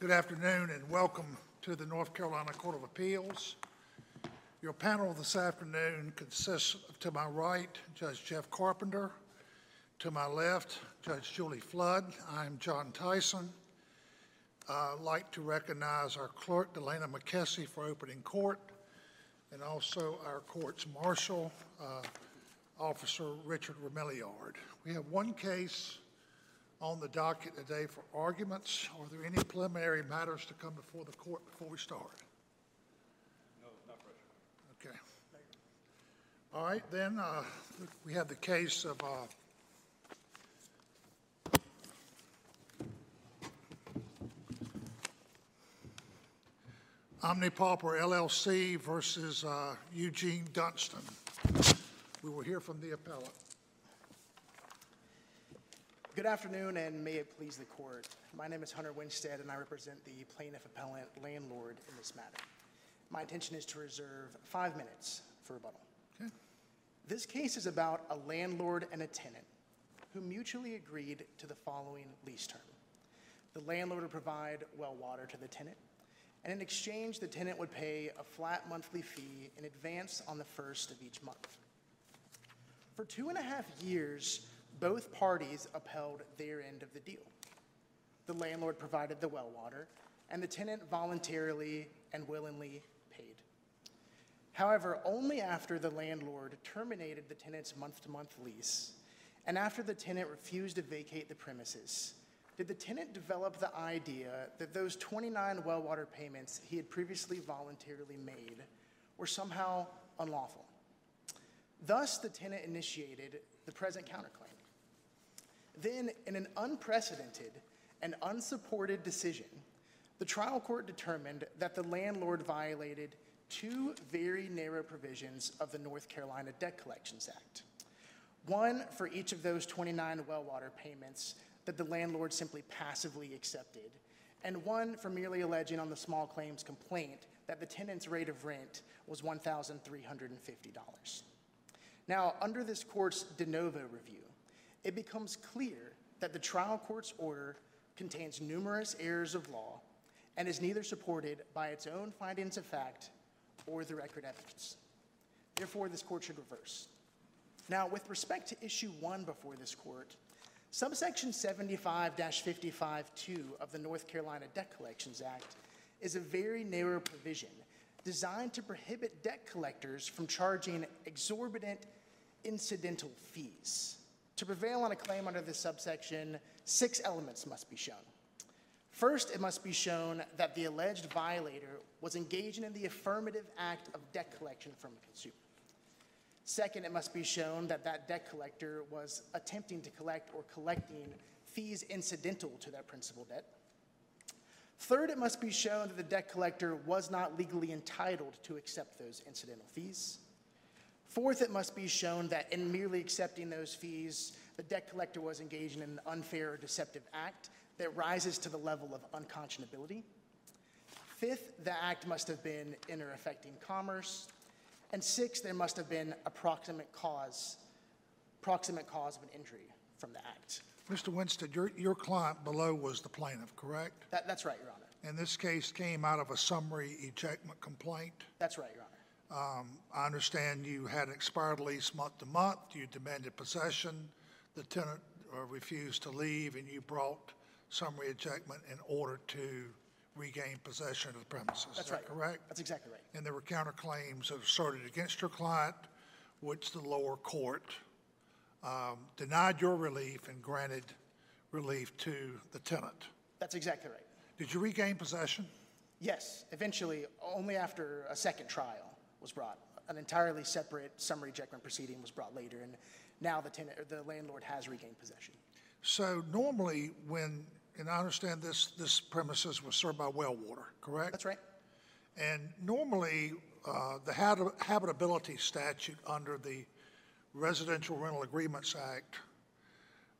Good afternoon and welcome to the North Carolina Court of Appeals. Your panel this afternoon consists of, to my right, Judge Jeff Carpenter, to my left, Judge Julie Flood. I'm John Tyson. I'd like to recognize our clerk, Delana McKissick, for opening court, and also our court's marshal, Officer Richard Rameliard. We have one case on the docket today for arguments. Are there any preliminary matters to come before the court before we start? No, not for sure. Okay. All right, then we have the case of Omnipauper LLC versus Eugene Dunston. We will hear from the appellant. Good afternoon, and may it please the court. My name is Hunter Winstead, and I represent the plaintiff appellant landlord in this matter. My intention is to reserve 5 minutes for rebuttal. Okay. This case is about a landlord and a tenant who mutually agreed to the following lease term. The landlord would provide well water to the tenant, and in exchange, the tenant would pay a flat monthly fee in advance on the first of each month. For 2.5 years, both parties upheld their end of the deal. The landlord provided the well water, and the tenant voluntarily and willingly paid. However, only after the landlord terminated the tenant's month-to-month lease, and after the tenant refused to vacate the premises, did the tenant develop the idea that those 29 well water payments he had previously voluntarily made were somehow unlawful. Thus, the tenant initiated the present counterclaim. Then, in an unprecedented and unsupported decision, the trial court determined that the landlord violated two very narrow provisions of the North Carolina Debt Collections Act, one for each of those 29 well water payments that the landlord simply passively accepted, and one for merely alleging on the small claims complaint that the tenant's rate of rent was $1,350. Now, under this court's de novo review, it becomes clear that the trial court's order contains numerous errors of law and is neither supported by its own findings of fact or the record evidence. Therefore, this court should reverse. Now, with respect to issue one before this court, subsection 75-55(2) of the North Carolina Debt Collections Act is a very narrow provision designed to prohibit debt collectors from charging exorbitant incidental fees. To prevail on a claim under this subsection, 6 elements must be shown. First, it must be shown that the alleged violator was engaging in the affirmative act of debt collection from a consumer. Second, it must be shown that that debt collector was attempting to collect or collecting fees incidental to that principal debt. Third, it must be shown that the debt collector was not legally entitled to accept those incidental fees. Fourth, it must be shown that in merely accepting those fees, the debt collector was engaging in an unfair or deceptive act that rises to the level of unconscionability. Fifth, the act must have been in or affecting commerce. And 6, there must have been a proximate cause of an injury from the act. Mr. Winstead, your client below was the plaintiff, correct? That's right, Your Honor. And this case came out of a summary ejectment complaint? That's right, Your Honor. I understand you had an expired lease month to month. You demanded possession. The tenant refused to leave, and you brought summary ejectment in order to regain possession of the premises. That's right. Correct? That's exactly right. And there were counterclaims asserted against your client, which the lower court denied your relief and granted relief to the tenant. That's exactly right. Did you regain possession? Yes, eventually, only after a second trial was brought. An entirely separate summary ejectment proceeding was brought later, and now the landlord has regained possession. So normally when and I understand this premises was served by well water, correct? That's right. And normally the habitability statute under the Residential Rental Agreements Act,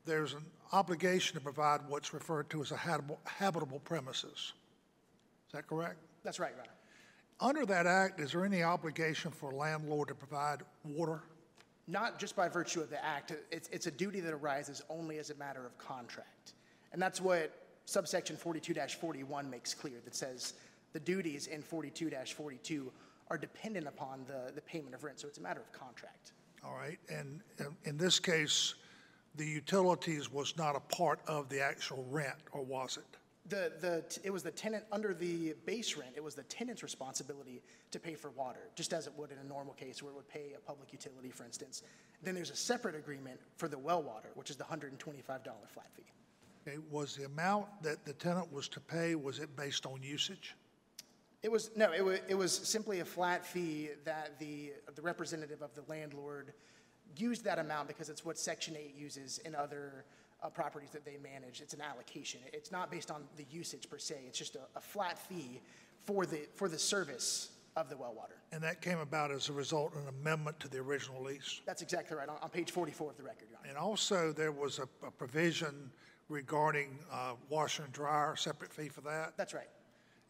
there's an obligation to provide what's referred to as a habitable premises. Is that correct? That's right, Your Honor. Under that act, is there any obligation for a landlord to provide water? Not just by virtue of the act. It's a duty that arises only as a matter of contract. And that's what subsection 42-41 makes clear that says the duties in 42-42 are dependent upon the payment of rent, so it's a matter of contract. All right, and in this case, the utilities was not a part of the actual rent, or was it? It was the tenant under the base rent. It was the tenant's responsibility to pay for water, just as it would in a normal case where it would pay a public utility, for instance. Then there's a separate agreement for the well water, which is the $125 flat fee. Okay, was the amount that the tenant was to pay, was it based on usage? It was, no, it was simply a flat fee that the representative of the landlord used that amount because it's what Section 8 uses in other properties that they manage. It's an allocation. It's not based on the usage per se. It's just a flat fee for the service of the well water. And that came about as a result of an amendment to the original lease? That's exactly right, on page 44 of the record, Your Honor. And also there was a provision regarding washer and dryer, separate fee for that? That's right.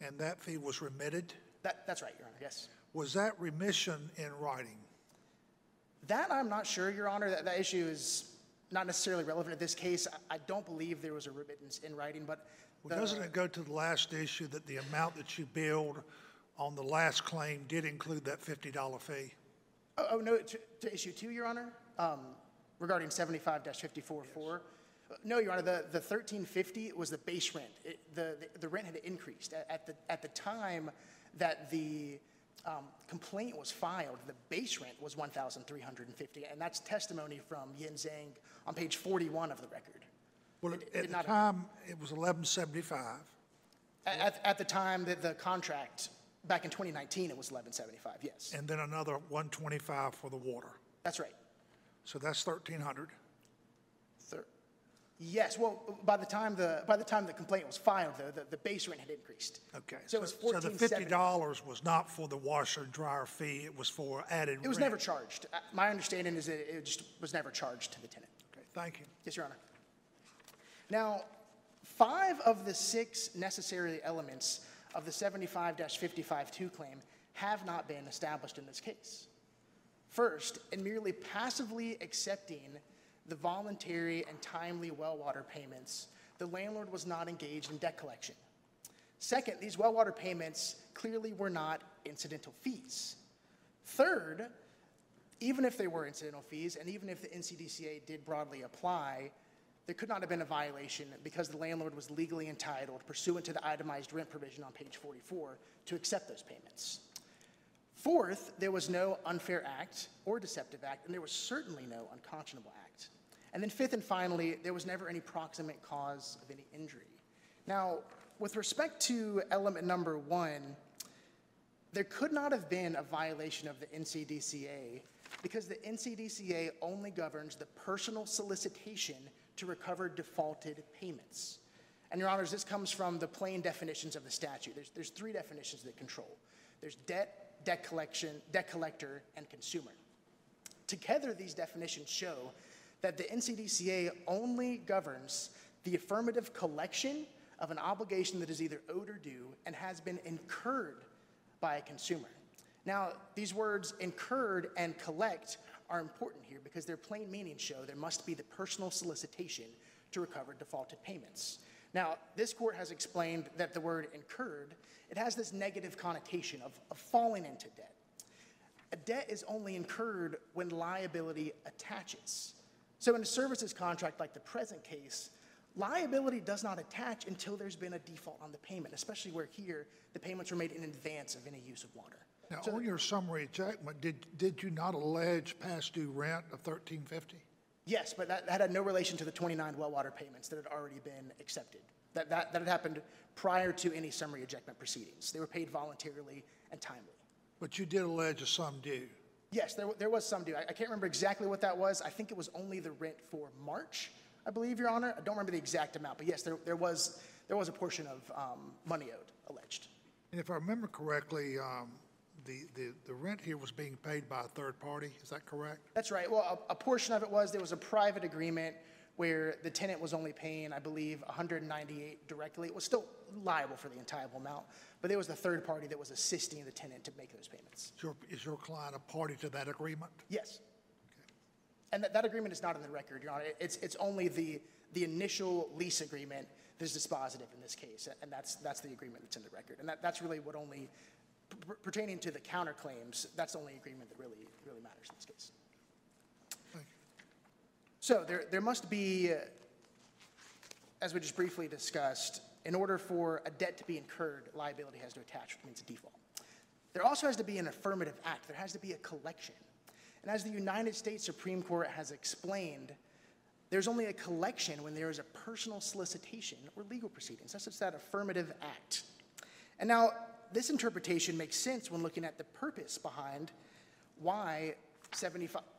And that fee was remitted? That's right, Your Honor, yes. Was that remission in writing? That I'm not sure, Your Honor. That issue is not necessarily relevant in this case. I don't believe there was a remittance in writing, but... Well, doesn't it go to the last issue that the amount that you billed on the last claim did include that $50 fee? Oh no, to issue 2, Your Honor, regarding 75-54-4. Yes. No, Your Honor, the $1,350 was the base rent. The rent had increased. At the time that the complaint was filed, the base rent was $1,350, and that's testimony from Yin Zhang on page 41 of the record. Well, at the time, it was $1,175. At the time that the contract, back in 2019, it was $1,175, yes. And then another $125 for the water. That's right. So that's $1,300. Yes. Well, by the time the complaint was filed, though, the base rent had increased. Okay. So it was $14.70. So the $50 was not for the washer and dryer fee. It was for added rent. It was never charged. My understanding is that it just was never charged to the tenant. Okay. Thank you. Yes, Your Honor. Now, 5 of the 6 necessary elements of the 75-55-2 claim have not been established in this case. First, in merely passively accepting the voluntary and timely well water payments, the landlord was not engaged in debt collection. Second, these well water payments clearly were not incidental fees. Third, even if they were incidental fees, and even if the NCDCA did broadly apply, there could not have been a violation because the landlord was legally entitled, pursuant to the itemized rent provision on page 44, to accept those payments. Fourth, there was no unfair act or deceptive act, and there was certainly no unconscionable act. And then fifth and finally, there was never any proximate cause of any injury. Now, with respect to element number 1, there could not have been a violation of the NCDCA because the NCDCA only governs the personal solicitation to recover defaulted payments. And Your Honors, this comes from the plain definitions of the statute. There's 3 definitions that control. There's debt, debt collection, debt collector, and consumer. Together, these definitions show that the NCDCA only governs the affirmative collection of an obligation that is either owed or due and has been incurred by a consumer. Now, these words incurred and collect are important here because their plain meaning show there must be the personal solicitation to recover defaulted payments. Now, this court has explained that the word incurred, it has this negative connotation of falling into debt. A debt is only incurred when liability attaches. So in a services contract like the present case, liability does not attach until there's been a default on the payment, especially where here the payments were made in advance of any use of water. Now, so on your summary, Jack, did you not allege past due rent of $1,350? Yes, but that had no relation to the 29 well water payments that had already been accepted. That had happened prior to any summary ejectment proceedings. They were paid voluntarily and timely. But you did allege a sum due. Yes, there was some due. I can't remember exactly what that was. I think it was only the rent for March, I believe, Your Honor. I don't remember the exact amount, but yes, there was a portion of money owed, alleged. And if I remember correctly, the rent here was being paid by a third party. Is that correct? That's right. Well, a portion of it was. There was a private agreement where the tenant was only paying, I believe, $198 directly. It was still liable for the entire amount, but there was the third party that was assisting the tenant to make those payments. Is your client a party to that agreement? Yes. Okay. And that agreement is not in the record, Your Honor. It's only the initial lease agreement is dispositive in this case, and that's the agreement that's in the record. And that's really what only, pertaining to the counterclaims, that's the only agreement that really matters in this case. Thank you. So there must be, as we just briefly discussed, in order for a debt to be incurred, liability has to attach, which means a default. There also has to be an affirmative act. There has to be a collection. And as the United States Supreme Court has explained, there's only a collection when there is a personal solicitation or legal proceedings. That's just that affirmative act. And now, this interpretation makes sense when looking at the purpose behind why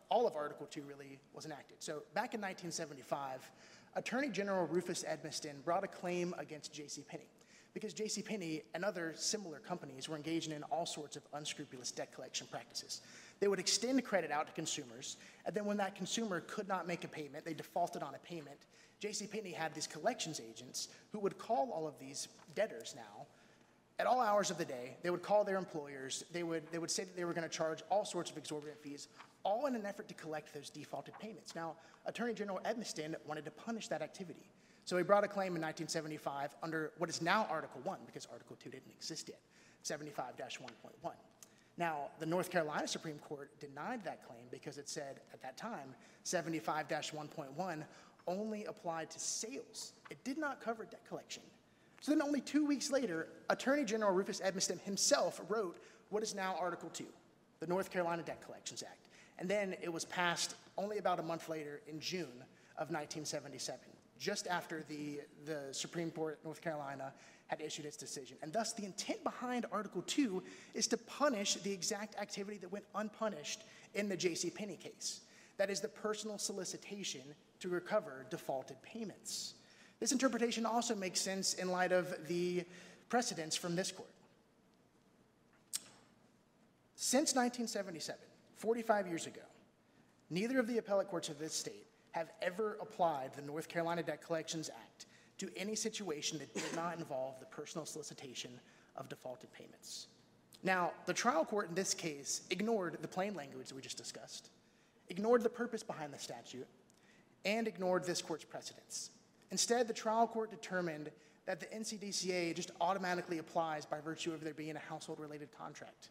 all of Article II really was enacted. So back in 1975, Attorney General Rufus Edmiston brought a claim against JCPenney because JCPenney and other similar companies were engaging in all sorts of unscrupulous debt collection practices. They would extend credit out to consumers, and then when that consumer could not make a payment, they defaulted on a payment. JCPenney had these collections agents who would call all of these debtors now at all hours of the day. They would call their employers. They would say that they were going to charge all sorts of exorbitant fees, all in an effort to collect those defaulted payments. Now, Attorney General Edmiston wanted to punish that activity. So he brought a claim in 1975 under what is now Article I, because Article II didn't exist yet, 75-1.1. Now, the North Carolina Supreme Court denied that claim because it said at that time, 75-1.1 only applied to sales. It did not cover debt collection. So then only 2 weeks later, Attorney General Rufus Edmiston himself wrote what is now Article II, the North Carolina Debt Collections Act. And then it was passed only about a month later in June of 1977, just after the Supreme Court of North Carolina had issued its decision. And thus, the intent behind Article II is to punish the exact activity that went unpunished in the JCPenney case. That is the personal solicitation to recover defaulted payments. This interpretation also makes sense in light of the precedents from this court. Since 1977, 45 years ago, neither of the appellate courts of this state have ever applied the North Carolina Debt Collections Act to any situation that did not involve the personal solicitation of defaulted payments. Now, the trial court in this case ignored the plain language that we just discussed, ignored the purpose behind the statute, and ignored this court's precedents. Instead, the trial court determined that the NCDCA just automatically applies by virtue of there being a household-related contract.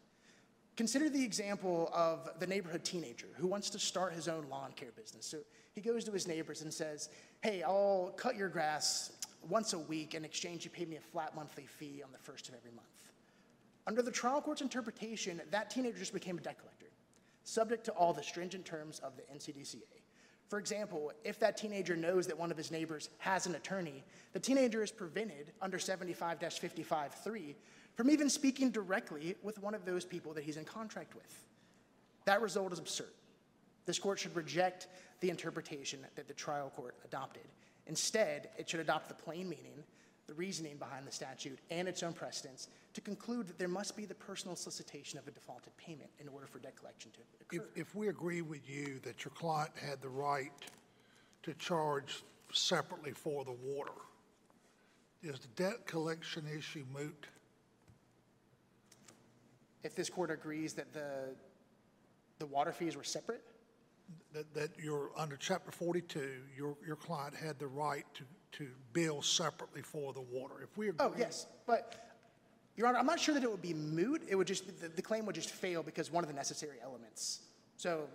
Consider the example of the neighborhood teenager who wants to start his own lawn care business. So he goes to his neighbors and says, hey, I'll cut your grass once a week in exchange you pay me a flat monthly fee on the first of every month. Under the trial court's interpretation, that teenager just became a debt collector, subject to all the stringent terms of the NCDCA. For example, if that teenager knows that one of his neighbors has an attorney, the teenager is prevented under 75-55(3) from even speaking directly with one of those people that he's in contract with. That result is absurd. This court should reject the interpretation that the trial court adopted. Instead, it should adopt the plain meaning, the reasoning behind the statute, and its own precedents to conclude that there must be the personal solicitation of a defaulted payment in order for debt collection to occur. If we agree with you that your client had the right to charge separately for the water, is the debt collection issue moot? If this court agrees that the water fees were separate? That you're under Chapter 42, your client had the right to bill separately for the water. If we agree. Oh, yes. But, Your Honor, I'm not sure that it would be moot. It would just, the claim would just fail because one of the necessary elements. So,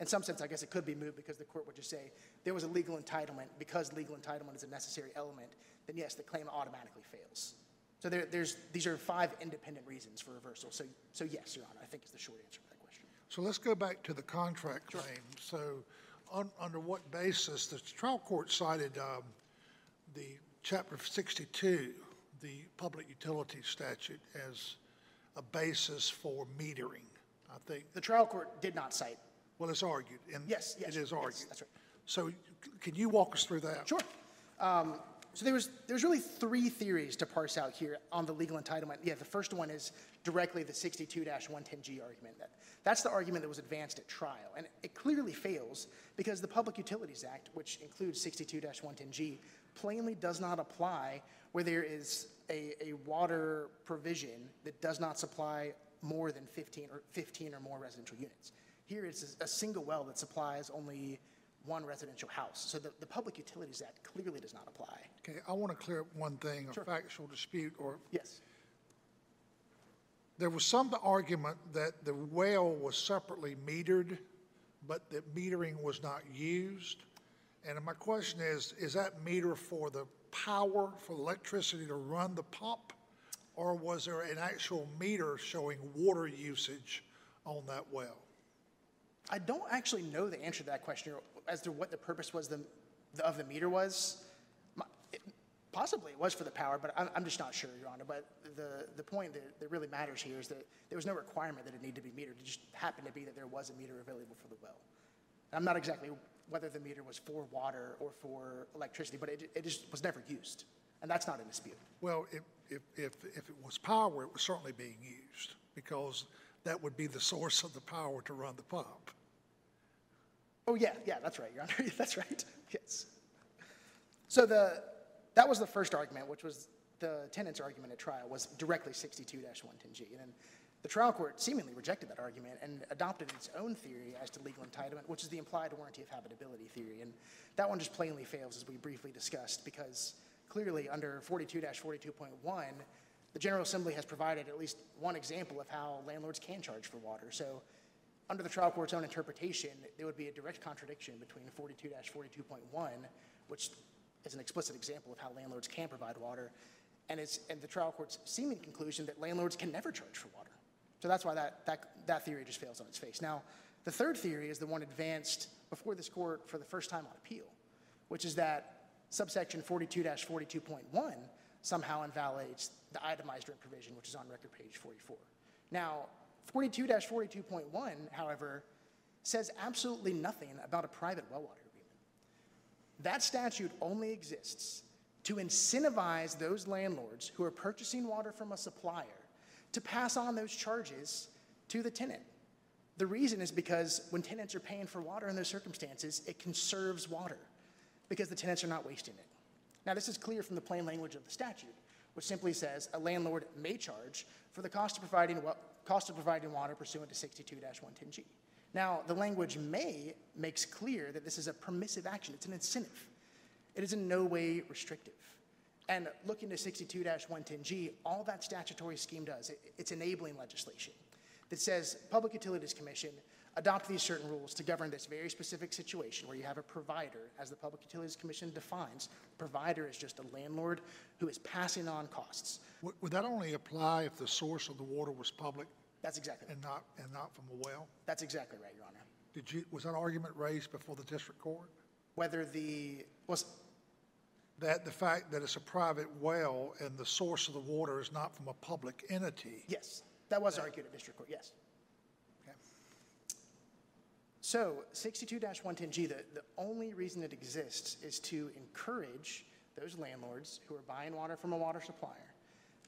in some sense, I guess it could be moot because the court would just say there was a legal entitlement. Because legal entitlement is a necessary element, then yes, the claim automatically fails. So these are five independent reasons for reversal. So yes, Your Honor, I think is the short answer to that question. So let's go back to the contract claim. Sure. So under what basis? The trial court cited the Chapter 62, the public utility statute, as a basis for metering, I think. The trial court did not cite. Well, it's argued. And yes, it is argued. Yes, that's right. So can you walk us through that? Sure. So there's really three theories to parse out here on the legal entitlement. Yeah, the first one is directly the 62-110G argument. That's the argument that was advanced at trial, and it clearly fails because the Public Utilities Act, which includes 62-110G, plainly does not apply where there is a water provision that does not supply more than 15 or more residential units. Here it's a single well that supplies only one residential house. So the Public Utilities Act clearly does not apply. Okay, I want to clear up one thing, a factual dispute. Or yes. There was some argument that the well was separately metered, but the metering was not used. And my question is that meter for the power, for electricity to run the pump, or was there an actual meter showing water usage on that well? I don't actually know the answer to that question as to what the purpose was of the meter was. Possibly it was for the power, but I'm just not sure, Your Honor. But the point that really matters here is that there was no requirement that it needed to be metered. It just happened to be that there was a meter available for the well. And I'm not exactly whether the meter was for water or for electricity, but it just was never used. And that's not in dispute. Well, if it was power, it was certainly being used, because that would be the source of the power to run the pump. Oh, yeah, that's right, Your Honor. That's right, yes. So that was the first argument, which was the tenant's argument at trial, was directly 62-110G. And then the trial court seemingly rejected that argument and adopted its own theory as to legal entitlement, which is the implied warranty of habitability theory. And that one just plainly fails, as we briefly discussed, because clearly under 42-42.1, the General Assembly has provided at least one example of how landlords can charge for water. So under the trial court's own interpretation, there would be a direct contradiction between 42-42.1, which is an explicit example of how landlords can provide water, and the trial court's seeming conclusion that landlords can never charge for water. So that's why that theory just fails on its face. Now, the third theory is the one advanced before this court for the first time on appeal, which is that subsection 42-42.1 somehow invalidates the itemized rent provision, which is on record page 44. Now, 42-42.1, however, says absolutely nothing about a private well water agreement. That statute only exists to incentivize those landlords who are purchasing water from a supplier to pass on those charges to the tenant. The reason is because when tenants are paying for water in those circumstances, it conserves water because the tenants are not wasting it. Now, this is clear from the plain language of the statute, which simply says a landlord may charge for the cost of providing water pursuant to 62-110G. Now, the language may makes clear that this is a permissive action. It's an incentive. It is in no way restrictive. And looking to 62-110G, all that statutory scheme does, it's enabling legislation that says Public Utilities Commission adopt these certain rules to govern this very specific situation where you have a provider, as the Public Utilities Commission defines. Provider is just a landlord who is passing on costs. Would that only apply if the source of the water was public? That's exactly right. And not from a well? That's exactly right, Your Honor. Was that argument raised before the district court? The fact that it's a private well and the source of the water is not from a public entity. Yes, that was argued at district court, yes. So 62-110G, the only reason it exists is to encourage those landlords who are buying water from a water supplier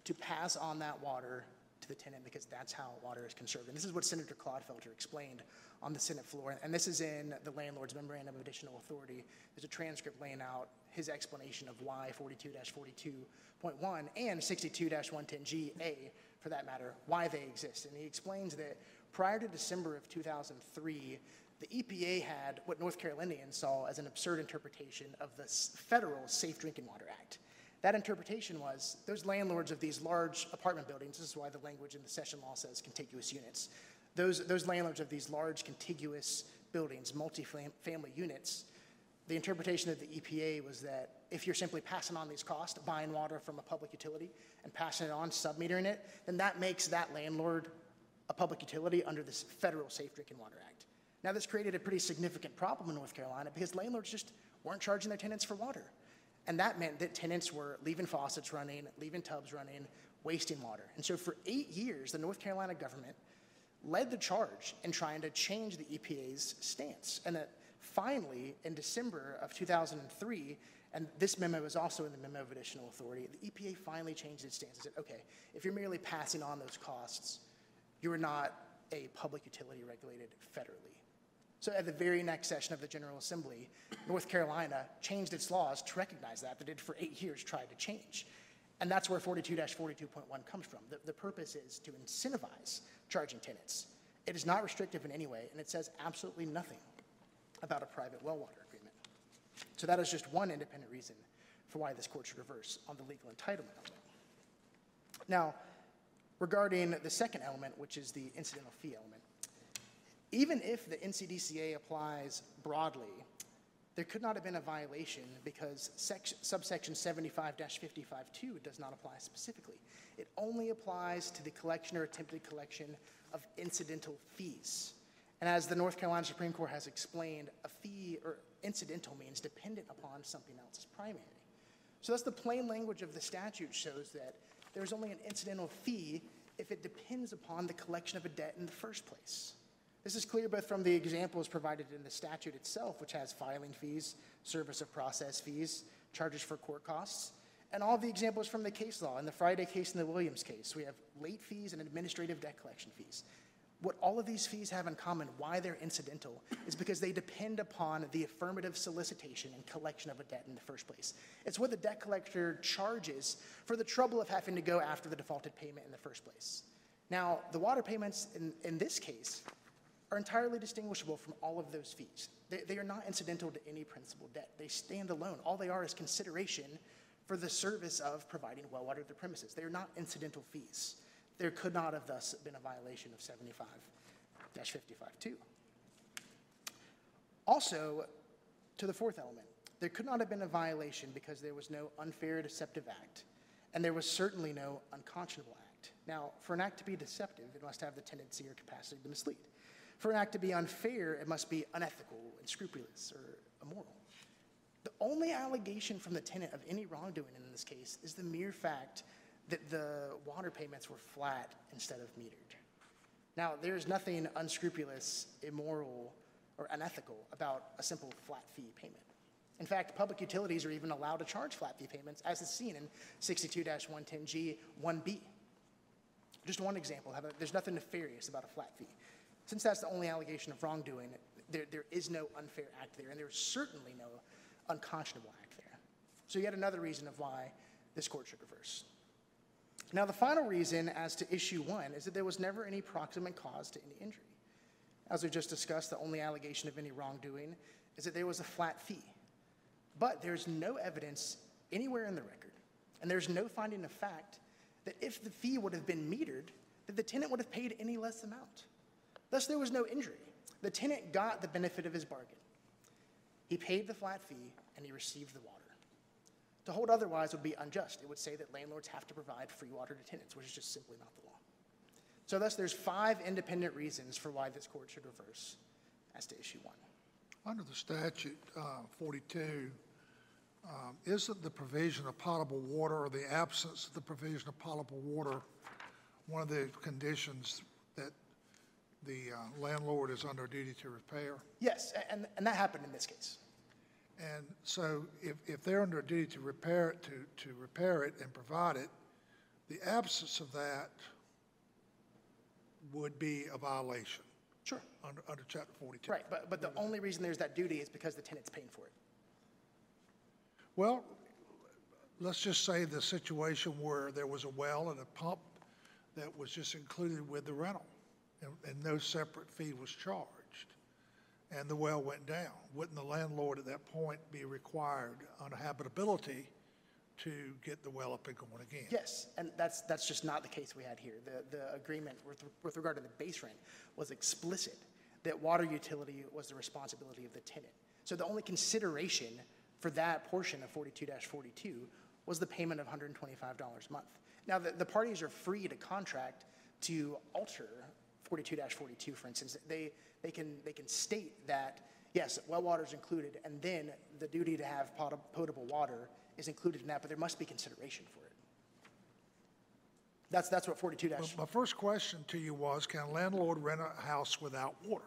to pass on that water to the tenant, because that's how water is conserved. And this is what Senator Claude Felter explained on the Senate floor. And this is in the landlord's memorandum of additional authority. There's a transcript laying out his explanation of why 42-42.1 and 62-110G-A, for that matter, why they exist. And he explains that prior to December of 2003, the EPA had what North Carolinians saw as an absurd interpretation of the federal Safe Drinking Water Act. That interpretation was those landlords of these large apartment buildings, this is why the language in the session law says contiguous units, those landlords of these large contiguous buildings, multi-family units, the interpretation of the EPA was that if you're simply passing on these costs, buying water from a public utility and passing it on, submetering it, then that makes that landlord a public utility under the federal Safe Drinking Water Act. Now, this created a pretty significant problem in North Carolina because landlords just weren't charging their tenants for water. And that meant that tenants were leaving faucets running, leaving tubs running, wasting water. And so for 8 years, the North Carolina government led the charge in trying to change the EPA's stance. And that finally, in December of 2003, and this memo was also in the memo of additional authority, the EPA finally changed its stance and said, okay, if you're merely passing on those costs, you are not a public utility regulated federally. So at the very next session of the General Assembly, North Carolina changed its laws to recognize that. They did for 8 years, tried to change. And that's where 42-42.1 comes from. The purpose is to incentivize charging tenants. It is not restrictive in any way, and it says absolutely nothing about a private well water agreement. So that is just one independent reason for why this court should reverse on the legal entitlement element. Now, regarding the second element, which is the incidental fee element, even if the NCDCA applies broadly, there could not have been a violation because subsection 75-55(2) does not apply specifically. It only applies to the collection or attempted collection of incidental fees. And as the North Carolina Supreme Court has explained, a fee or incidental means dependent upon something else's primary. So that's the plain language of the statute shows that there's only an incidental fee if it depends upon the collection of a debt in the first place. This is clear both from the examples provided in the statute itself, which has filing fees, service of process fees, charges for court costs, and all the examples from the case law. In the Friday case and the Williams case, we have late fees and administrative debt collection fees. What all of these fees have in common, why they're incidental, is because they depend upon the affirmative solicitation and collection of a debt in the first place. It's what the debt collector charges for the trouble of having to go after the defaulted payment in the first place. Now, the water payments in this case are entirely distinguishable from all of those fees. They are not incidental to any principal debt. They stand alone. All they are is consideration for the service of providing well water to the premises. They are not incidental fees. There could not have thus been a violation of 75-55(2). Also, to the fourth element, there could not have been a violation because there was no unfair deceptive act, and there was certainly no unconscionable act. Now, for an act to be deceptive, it must have the tendency or capacity to mislead. For an act to be unfair, it must be unethical, unscrupulous, or immoral. The only allegation from the tenant of any wrongdoing in this case is the mere fact that the water payments were flat instead of metered. Now, there's nothing unscrupulous, immoral, or unethical about a simple flat fee payment. In fact, public utilities are even allowed to charge flat fee payments, as is seen in 62-110G 1B. Just one example, there's nothing nefarious about a flat fee. Since that's the only allegation of wrongdoing, there is no unfair act there, and there's certainly no unconscionable act there. So yet another reason of why this court should reverse. Now, the final reason as to issue one is that there was never any proximate cause to any injury. As we just discussed, the only allegation of any wrongdoing is that there was a flat fee. But there's no evidence anywhere in the record, and there's no finding of fact that if the fee would have been metered, that the tenant would have paid any less amount. Thus, there was no injury. The tenant got the benefit of his bargain. He paid the flat fee, and he received the water. To hold otherwise would be unjust. It would say that landlords have to provide free water to tenants, which is just simply not the law. So thus, there's 5 independent reasons for why this court should reverse as to issue one. Under the statute 42, isn't the provision of potable water or the absence of the provision of potable water one of the conditions that the landlord is under duty to repair? Yes, and that happened in this case. And so if they're under a duty to repair it, to repair it and provide it, the absence of that would be a violation. Sure. Under Chapter 42. Right, but the only reason there's that duty is because the tenant's paying for it. Well, let's just say the situation where there was a well and a pump that was just included with the rental, and no separate fee was charged, and the well went down. Wouldn't the landlord at that point be required on habitability to get the well up and going again? Yes, and that's just not the case we had here. The agreement with regard to the base rent was explicit that water utility was the responsibility of the tenant. So the only consideration for that portion of 42-42 was the payment of $125 a month. Now, the parties are free to contract to alter 42-42, for instance. They can state that, yes, well water is included, and then the duty to have potable water is included in that, but there must be consideration for it. That's what 42 dash. My first question to you was, can a landlord rent a house without water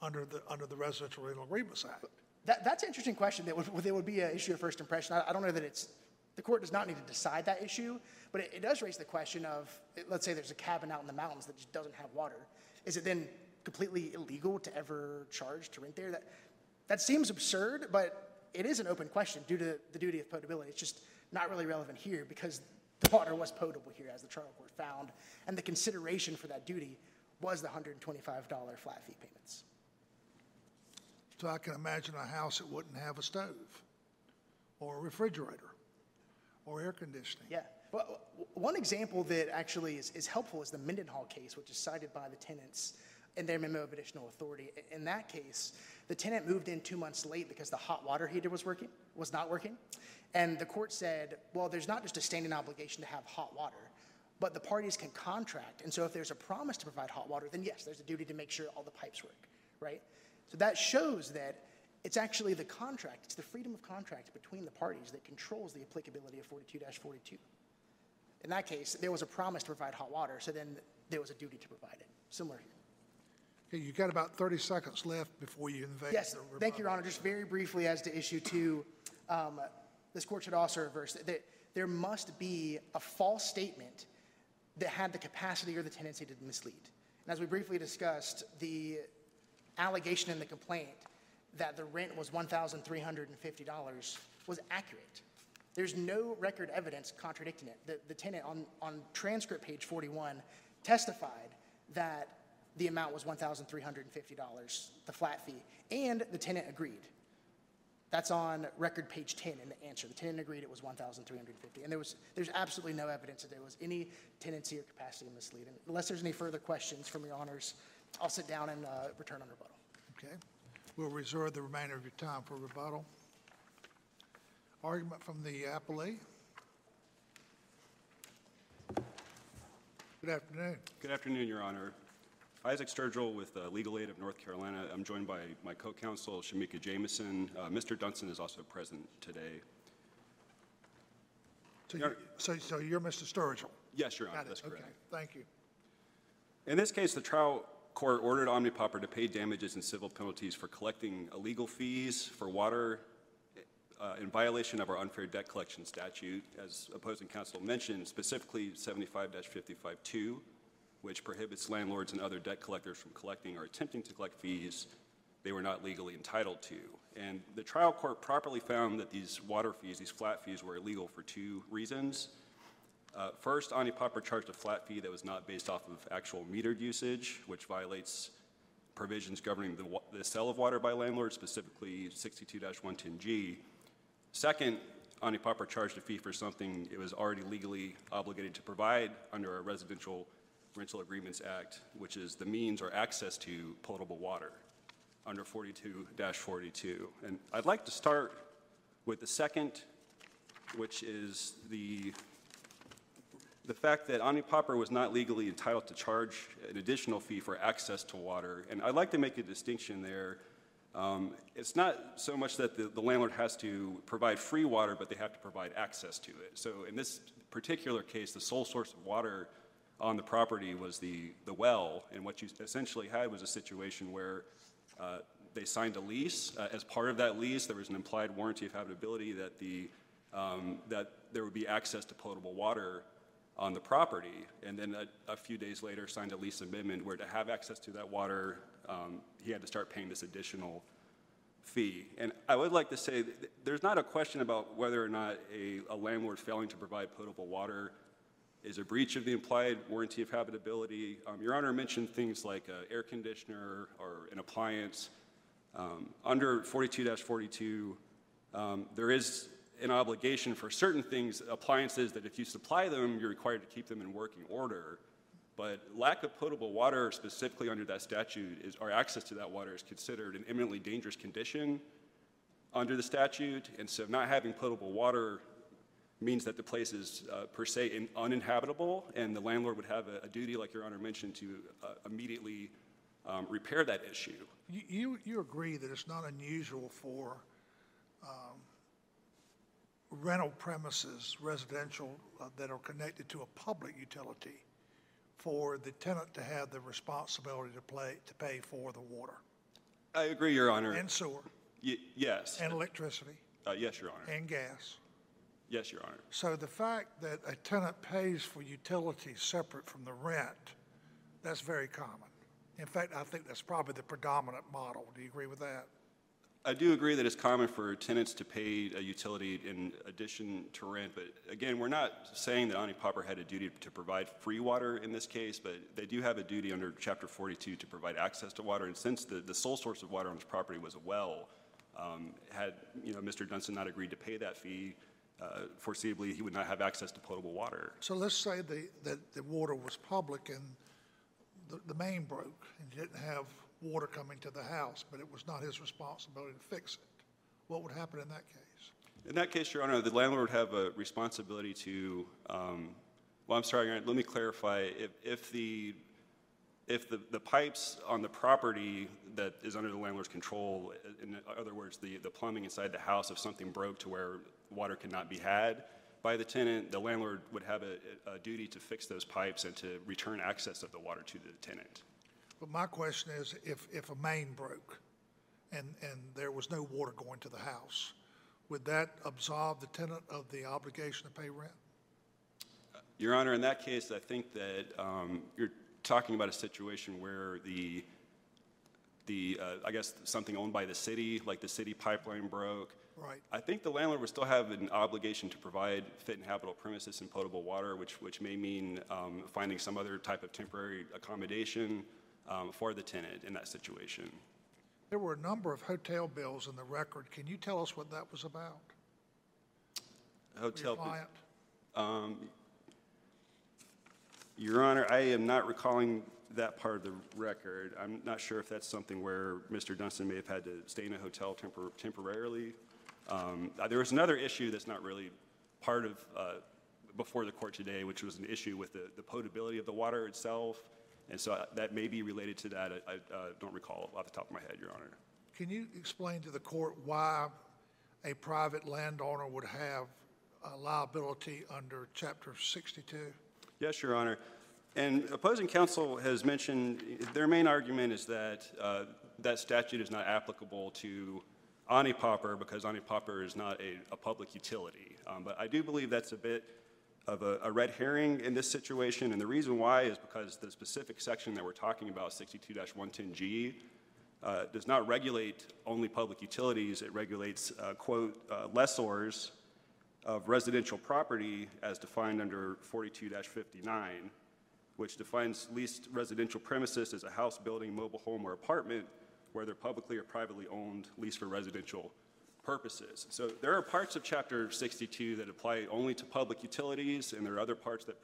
under the Residential Rental Agreements Act? That's an interesting question. That would be an issue of first impression. I don't know that it's, the court does not need to decide that issue, but it does raise the question of, let's say there's a cabin out in the mountains that just doesn't have water. Is it then completely illegal to ever charge to rent there? That seems absurd, but it is an open question due to the duty of potability. It's just not really relevant here because the water was potable here, as the trial court found, and the consideration for that duty was the $125 flat fee payments. So I can imagine a house that wouldn't have a stove or a refrigerator or air conditioning. Yeah. But one example that actually is helpful is the Mendenhall case, which is cited by the tenants in their memo of additional authority. In that case, the tenant moved in 2 months late because the hot water heater was not working. And the court said, well, there's not just a standing obligation to have hot water, but the parties can contract. And so if there's a promise to provide hot water, then yes, there's a duty to make sure all the pipes work, right? So that shows that it's actually the contract, it's the freedom of contract between the parties that controls the applicability of 42-42. In that case, there was a promise to provide hot water, so then there was a duty to provide it. Similar here. Okay, you've got about 30 seconds left before you invade. Yes, thank you, Your Honor. Just very briefly as to issue 2, this court should also reverse that there must be a false statement that had the capacity or the tendency to mislead. And as we briefly discussed, the allegation in the complaint that the rent was $1,350 was accurate. There's no record evidence contradicting it. The tenant on transcript page 41 testified that the amount was $1,350, the flat fee, and the tenant agreed. That's on record page 10 in the answer. The tenant agreed it was $1,350, and there's absolutely no evidence that there was any tendency or capacity to mislead. And unless there's any further questions from your honors, I'll sit down and return on rebuttal. Okay, we'll reserve the remainder of your time for rebuttal. Argument from the appellee. Good afternoon. Good afternoon, Your Honor. Isaac Sturgill with Legal Aid of North Carolina. I'm joined by my co-counsel, Shamika Jamison. Mr. Dunston is also present today. So you're Mr. Sturgill? Yes, Your Honor, that's correct. Okay, thank you. In this case, the trial court ordered Omnipauper to pay damages and civil penalties for collecting illegal fees for water in violation of our unfair debt collection statute, as opposing counsel mentioned, specifically 75-55-2. Which prohibits landlords and other debt collectors from collecting or attempting to collect fees they were not legally entitled to. And the trial court properly found that these water fees, these flat fees, were illegal for 2 reasons. First, Omnipauper charged a flat fee that was not based off of actual metered usage, which violates provisions governing the sale of water by landlords, specifically 62-110G. Second, Omnipauper charged a fee for something it was already legally obligated to provide under a Residential Rental Agreements Act, which is the means or access to potable water under 42-42. And I'd like to start with the second, which is the fact that Omnipauper was not legally entitled to charge an additional fee for access to water. And I'd like to make a distinction there. It's not so much that the landlord has to provide free water, but they have to provide access to it. So in this particular case, the sole source of water on the property was the well, and what you essentially had was a situation where they signed a lease. As part of that lease, there was an implied warranty of habitability that that there would be access to potable water on the property, and then a few days later signed a lease amendment where to have access to that water, he had to start paying this additional fee. And I would like to say that there's not a question about whether or not a landlord failing to provide potable water is a breach of the implied warranty of habitability. Your Honor mentioned things like an air conditioner or an appliance. Under 42-42, there is an obligation for certain things, appliances, that if you supply them, you're required to keep them in working order. But lack of potable water, specifically under that statute, or access to that water is considered an imminently dangerous condition under the statute. And so not having potable water means that the place is per se uninhabitable, and the landlord would have a duty, like Your Honor mentioned, to immediately repair that issue. You agree that it's not unusual for rental premises, residential, that are connected to a public utility, for the tenant to have the responsibility to pay for the water. I agree, Your Honor. And sewer. Yes. And electricity. Yes, Your Honor. And gas. Yes, Your Honor. So the fact that a tenant pays for utilities separate from the rent, that's very common. In fact, I think that's probably the predominant model. Do you agree with that? I do agree that it's common for tenants to pay a utility in addition to rent, but again, we're not saying that Omnipauper had a duty to provide free water in this case, but they do have a duty under Chapter 42 to provide access to water, and since the sole source of water on this property was a well, had Mr. Dunston not agreed to pay that fee, foreseeably he would not have access to potable water. So let's say that the water was public and the main broke and you didn't have water coming to the house, but it was not his responsibility to fix it. What would happen in that case? In that case, Your Honor, the landlord would have a responsibility to, well, I'm sorry, Your Honor, let me clarify. If the pipes on the property that is under the landlord's control, in other words, the plumbing inside the house, if something broke to where water could not be had by the tenant, the landlord would have a duty to fix those pipes and to return access of the water to the tenant. But my question is, if a main broke and there was no water going to the house, would that absolve the tenant of the obligation to pay rent? Your Honor, in that case, I think that you're talking about a situation where the I guess something owned by the city, like the city pipeline broke. Right. I think the landlord would still have an obligation to provide fit and habitable premises and potable water, which may mean finding some other type of temporary accommodation for the tenant in that situation. There were a number of hotel bills in the record. Can you tell us what that was about? Hotel bill. Your Honor, I am not recalling that part of the record. I'm not sure if that's something where Mr. Dunston may have had to stay in a hotel temporarily. There was another issue that's not really part of before the court today, which was an issue with the potability of the water itself. And so that may be related to that. I don't recall off the top of my head, Your Honor. Can you explain to the court why a private landowner would have a liability under Chapter 62? Yes, Your Honor. And opposing counsel has mentioned their main argument is that that statute is not applicable to Omnipauper because Omnipauper is not a public utility. But I do believe that's a bit of a red herring in this situation, and the reason why is because the specific section that we're talking about, 62-110G, does not regulate only public utilities. It regulates, quote, lessors of residential property as defined under 42-59, which defines leased residential premises as a house, building, mobile home, or apartment, whether publicly or privately owned, leased for residential purposes. So there are parts of Chapter 62 that apply only to public utilities, and there are other parts that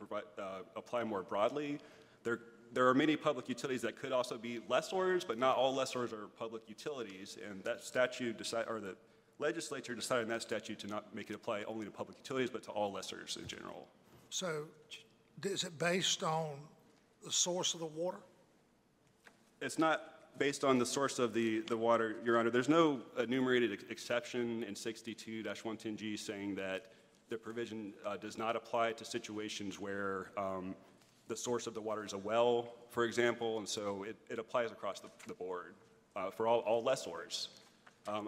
apply more broadly. There are many public utilities that could also be lessors, but not all lessors are public utilities, and that statute or the legislature decided in that statute to not make it apply only to public utilities, but to all lessors in general. So is it based on the source of the water? It's not based on the source of the water, Your Honor. There's no enumerated exception in 62-110G saying that the provision does not apply to situations where the source of the water is a well, for example, and so it applies across the board for all lessors.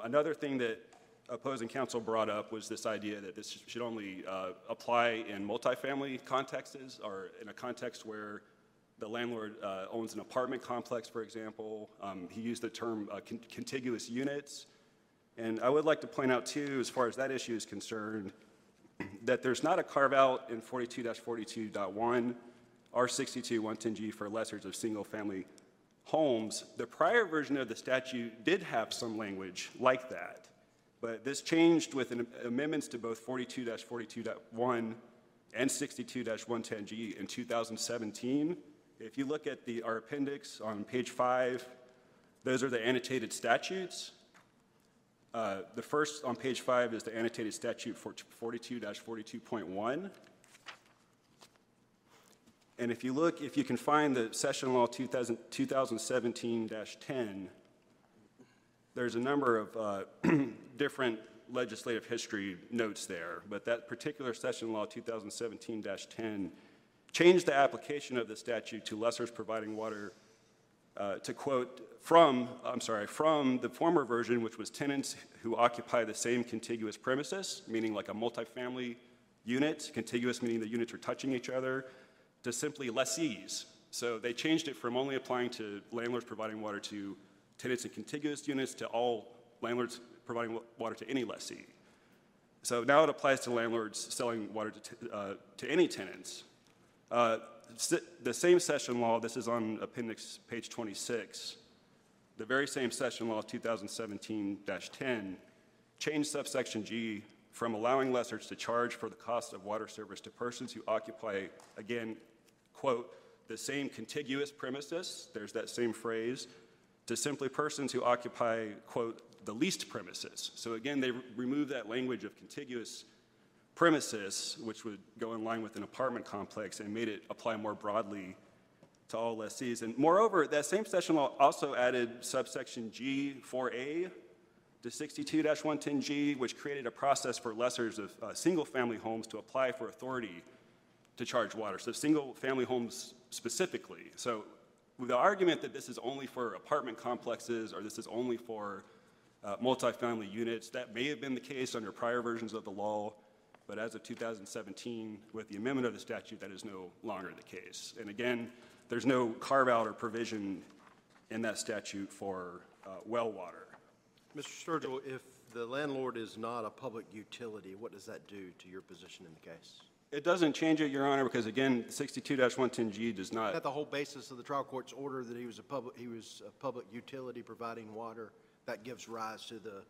Another thing that opposing counsel brought up was this idea that this should only apply in multifamily contexts or in a context where the landlord owns an apartment complex, for example. He used the term contiguous units. And I would like to point out, too, as far as that issue is concerned, that there's not a carve-out in 42-42.1 or 62-110G for lessors of single-family homes. The prior version of the statute did have some language like that, but this changed with amendments to both 42-42.1 and 62-110G in 2017. If you look at our appendix on page 5, those are the annotated statutes. The first on page 5 is the annotated statute for 42-42.1. And if you look, if you can find the Session Law 2017-10, there's a number of different legislative history notes there, but that particular Session Law 2017-10 changed the application of the statute to lessors providing water to, quote, from the former version, which was tenants who occupy the same contiguous premises, meaning like a multifamily unit, contiguous meaning the units are touching each other, to simply lessees. So they changed it from only applying to landlords providing water to tenants in contiguous units to all landlords providing water to any lessee. So now it applies to landlords selling water to any tenants. The same session law, this is on appendix page 26, the very same session law 2017-10 changed subsection G from allowing lessors to charge for the cost of water service to persons who occupy, again, quote, the same contiguous premises, there's that same phrase, to simply persons who occupy, quote, the leased premises. So again, they remove that language of contiguous premises, which would go in line with an apartment complex, and made it apply more broadly to all lessees. And moreover, that same session law also added subsection G4A to 62-110G, which created a process for lessors of single-family homes to apply for authority to charge water, so single-family homes specifically. So the argument that this is only for apartment complexes or this is only for multifamily units, that may have been the case under prior versions of the law, but as of 2017, with the amendment of the statute, that is no longer the case. And again, there's no carve-out or provision in that statute for well water. Mr. Sturgill, if the landlord is not a public utility, what does that do to your position in the case? It doesn't change it, Your Honor, because again, 62-110G does not. Is that the whole basis of the trial court's order that he was a public utility providing water? That gives rise to the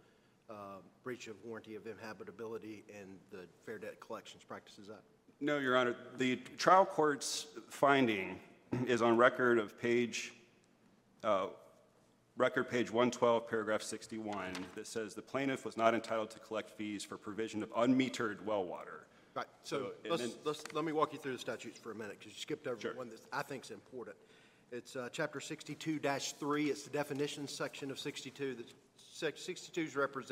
breach of warranty of inhabitability and the Fair Debt Collections Practices Act? No, Your Honor. The trial court's finding is on record of page 112, paragraph 61, that says the plaintiff was not entitled to collect fees for provision of unmetered well water. Right. So let me walk you through the statutes for a minute, because you skipped over one that I think is important. It's Chapter 62-3. It's the definitions section of 62. The 62 is referenced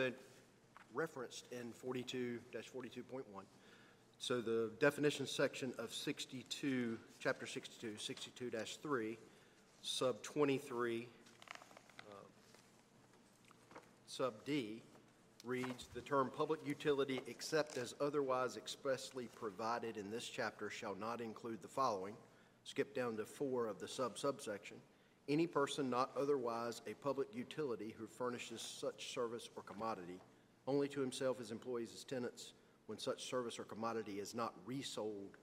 in 42-42.1. So the definitions section of Chapter 62, 62-3, sub 23, sub D, reads, the term public utility, except as otherwise expressly provided in this chapter, shall not include the following. Skip down to 4 of the subsection. Any person not otherwise a public utility who furnishes such service or commodity only to himself, his employees, his tenants, when such service or commodity is not resold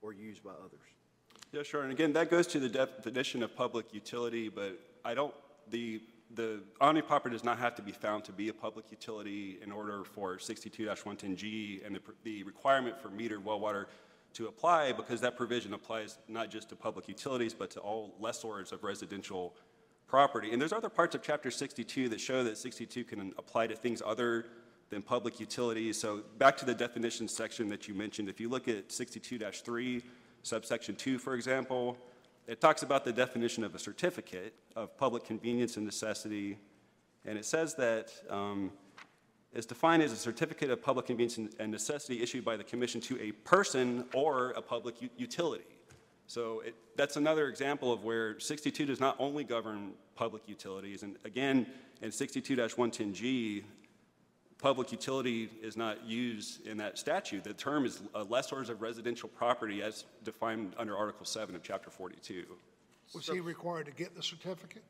or used by others. Yeah, sure. And again, that goes to the definition of public utility, but the Omnipauper does not have to be found to be a public utility in order for 62-110G and the requirement for metered well water to apply, because that provision applies not just to public utilities, but to all lessors of residential property. And there's other parts of Chapter 62 that show that 62 can apply to things other than public utilities. So back to the definition section that you mentioned, if you look at 62-3, subsection 2, for example, it talks about the definition of a certificate of public convenience and necessity, and it says that it's defined as a certificate of public convenience and necessity issued by the Commission to a person or a public utility. So that's another example of where 62 does not only govern public utilities, and again, in 62-110G, public utility is not used in that statute. The term is lessors of residential property as defined under Article 7 of Chapter 42. Was he required to get the certificate?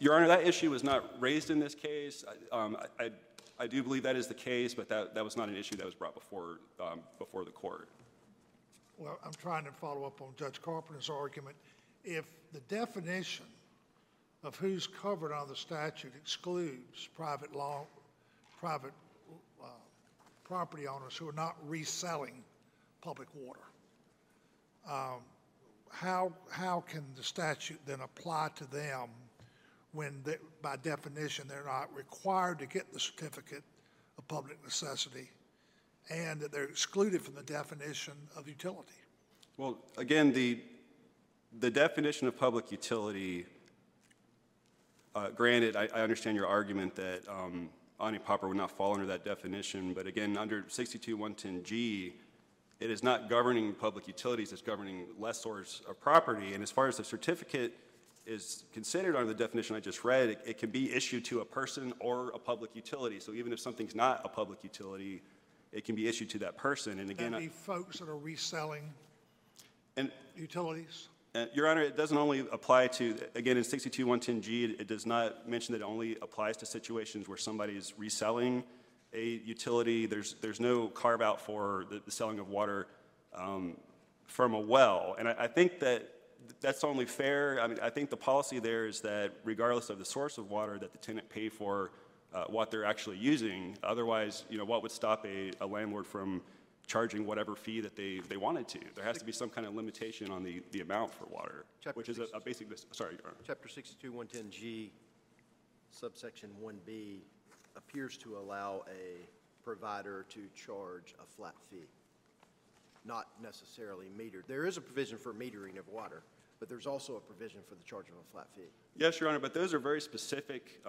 Your Honor, that issue was not raised in this case. I do believe that is the case, but that was not an issue that was brought before the court. Well, I'm trying to follow up on Judge Carpenter's argument. If the definition of who's covered on the statute excludes private property owners who are not reselling public water, how can the statute then apply to them when, by definition, they're not required to get the certificate of public necessity and that they're excluded from the definition of utility? Well, again, the definition of public utility, granted, I understand your argument that Omnipauper would not fall under that definition, but again, under 62-110G, it is not governing public utilities, it's governing lessors of property, and as far as the certificate is considered under the definition I just read, it can be issued to a person or a public utility, so even if something's not a public utility, it can be issued to that person, and again— That'd be folks that are reselling utilities? Your Honor, it doesn't only apply to, again, in 62-110G, it does not mention that it only applies to situations where somebody is reselling a utility. There's no carve out for the selling of water from a well. And I think that that's only fair. I mean, I think the policy there is that regardless of the source of water that the tenant pay for what they're actually using. Otherwise, you know, what would stop a landlord from charging whatever fee that they wanted to? There has to be some kind of limitation on the amount for water, Chapter which is a basic, sorry, Your Honor. Chapter 62-110G, subsection 1B, appears to allow a provider to charge a flat fee, not necessarily metered. There is a provision for metering of water, but there's also a provision for the charge of a flat fee. Yes, Your Honor, but those are very specific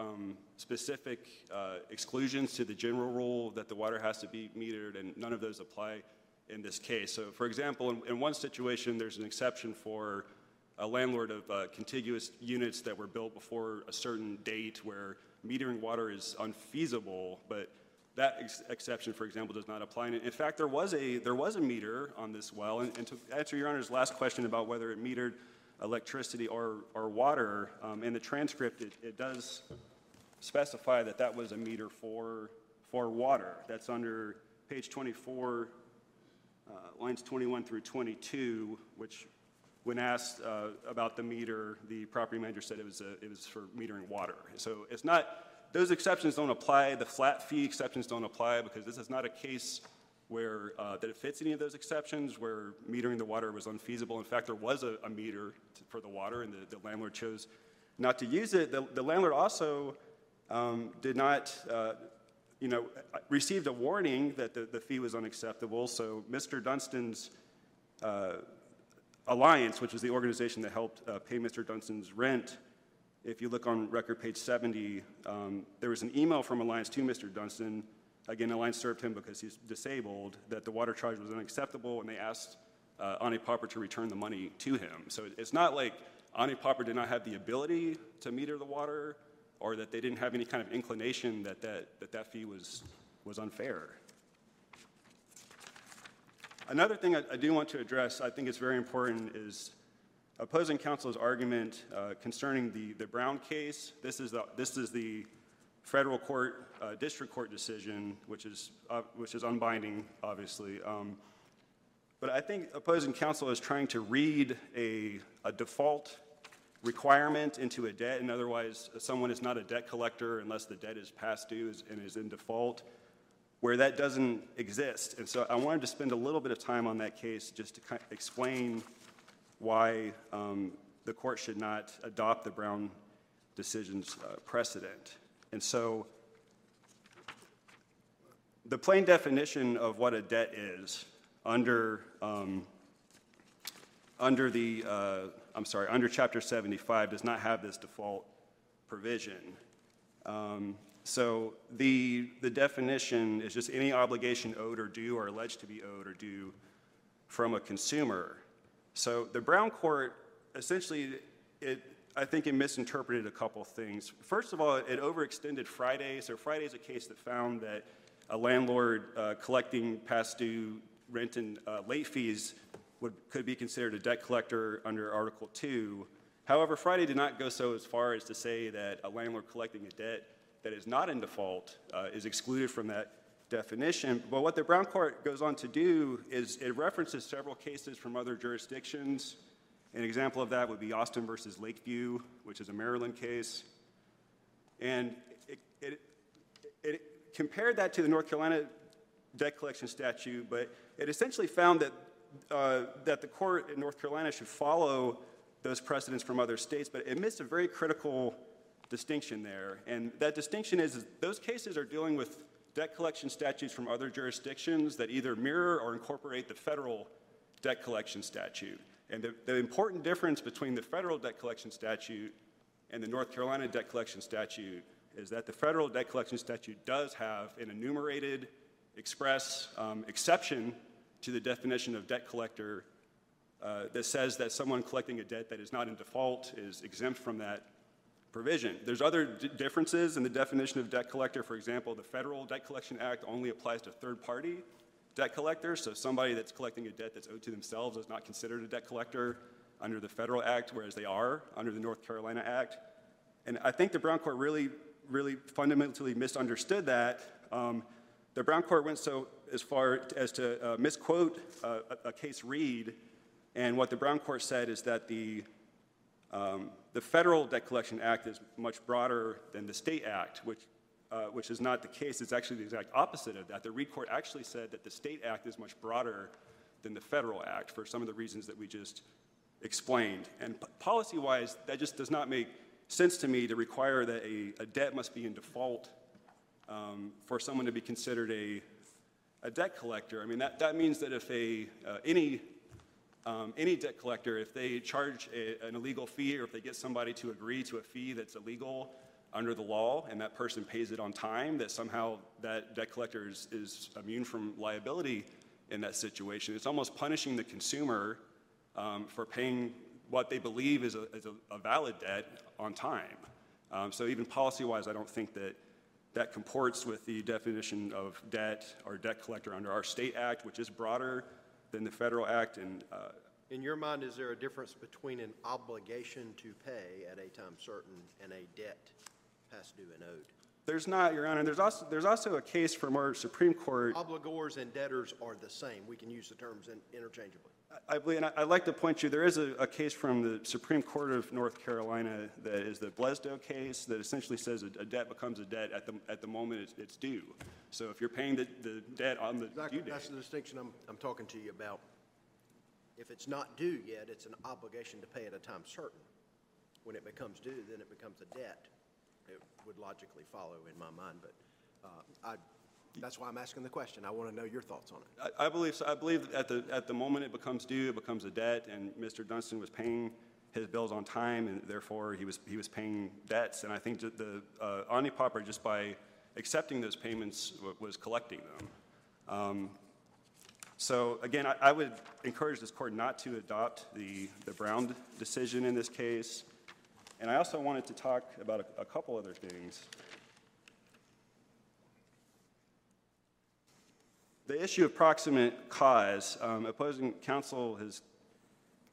exclusions to the general rule that the water has to be metered, and none of those apply in this case. So, for example, in one situation, there's an exception for a landlord of contiguous units that were built before a certain date where metering water is unfeasible, but that exception, for example, does not apply. And in fact, there was a meter on this well, and to answer Your Honor's last question about whether it metered electricity or water, in the transcript it does specify that that was a meter for water. That's under page 24, lines 21 through 22, which when asked about the meter, the property manager said it was for metering water. So it's not, those exceptions don't apply, the flat fee exceptions don't apply, because this is not a case where that it fits any of those exceptions where metering the water was unfeasible. In fact, there was a meter for the water, and the landlord chose not to use it. The landlord also did not, received a warning that the fee was unacceptable. So Mr. Dunston's Alliance, which was the organization that helped pay Mr. Dunston's rent, if you look on record page 70, there was an email from Alliance to Mr. Dunston. Again, Alliance served him because he's disabled, that the water charge was unacceptable, and they asked Omnipauper to return the money to him. So it's not like Omnipauper did not have the ability to meter the water, or that they didn't have any kind of inclination that fee was unfair. Another thing I do want to address, I think it's very important, is opposing counsel's argument concerning the Brown case. This is the federal court, district court decision, which is unbinding, obviously. But I think opposing counsel is trying to read a default requirement into a debt, and otherwise someone is not a debt collector unless the debt is past due and is in default, where that doesn't exist. And so I wanted to spend a little bit of time on that case just to kind of explain why the court should not adopt the Brown decision's precedent. And so the plain definition of what a debt is under Chapter 75 does not have this default provision. So the definition is just any obligation owed or due or alleged to be owed or due from a consumer. So the Brown court essentially, I think it misinterpreted a couple things. First of all, it overextended Friday. So Friday's a case that found that a landlord collecting past due rent and late fees could be considered a debt collector under Article 2. However, Friday did not go so as far as to say that a landlord collecting a debt that is not in default is excluded from that definition. But what the Brown court goes on to do is it references several cases from other jurisdictions. An example of that would be Austin versus Lakeview, which is a Maryland case. And it compared that to the North Carolina debt collection statute, but it essentially found that the court in North Carolina should follow those precedents from other states, but it missed a very critical distinction there. And that distinction is those cases are dealing with debt collection statutes from other jurisdictions that either mirror or incorporate the federal debt collection statute. And the important difference between the federal debt collection statute and the North Carolina debt collection statute is that the federal debt collection statute does have an enumerated express exception to the definition of debt collector that says that someone collecting a debt that is not in default is exempt from that provision. There's other differences in the definition of debt collector. For example, the Federal Debt Collection Act only applies to third party debt collector, so somebody that's collecting a debt that's owed to themselves is not considered a debt collector. under the federal act, whereas they are under the North Carolina Act. And I think the Brown Court really fundamentally misunderstood that. The Brown Court went so as far as to misquote a case Reed, and what the Brown Court said is that the Federal Debt Collection Act is much broader than the state act, which is not the case. It's actually the exact opposite of that. The Reed Court actually said that the state act is much broader than the federal act for some of the reasons that we just explained. And policy-wise, that just does not make sense to me to require that a debt must be in default for someone to be considered a debt collector. I mean, that means that if any debt collector, if they charge an illegal fee, or if they get somebody to agree to a fee that's illegal under the law and that person pays it on time, that somehow that debt collector is immune from liability in that situation. It's almost punishing the consumer for paying what they believe is a valid debt on time. So even policy-wise, I don't think that comports with the definition of debt or debt collector under our state act, which is broader than the federal act. And in your mind, is there a difference between an obligation to pay at a time certain and a debt past due and owed? There's not, Your Honor. There's also a case from our Supreme Court. Obligors and debtors are the same. We can use the terms interchangeably. I believe, and I'd like to point you, there is a case from the Supreme Court of North Carolina that is the Blesdo case that essentially says a debt becomes a debt at the moment it's due. So if you're paying the debt on the due date. That's the distinction I'm talking to you about. If it's not due yet, it's an obligation to pay at a time certain. When it becomes due, then it becomes a debt. It would logically follow in my mind, but that's why I'm asking the question. I want to know your thoughts on it. I believe so. I believe that at the moment it becomes due, it becomes a debt, and Mr. Dunston was paying his bills on time, and therefore he was paying debts. And I think that the Omnipauper, just by accepting those payments, was collecting them. So again, I would encourage this court not to adopt the Brown decision in this case. And I also wanted to talk about a couple other things. The issue of proximate cause, opposing counsel has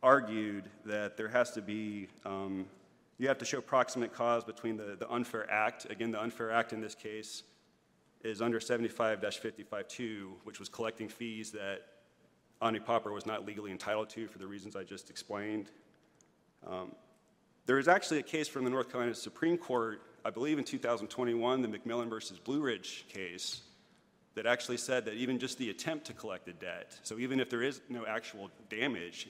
argued that there has to be, you have to show proximate cause between the unfair act. Again, the unfair act in this case is under 75-55-2, which was collecting fees that Omnipauper was not legally entitled to for the reasons I just explained. There is actually a case from the North Carolina Supreme Court, I believe in 2021, the McMillan versus Blue Ridge case, that actually said that even just the attempt to collect a debt, so even if there is no actual damage,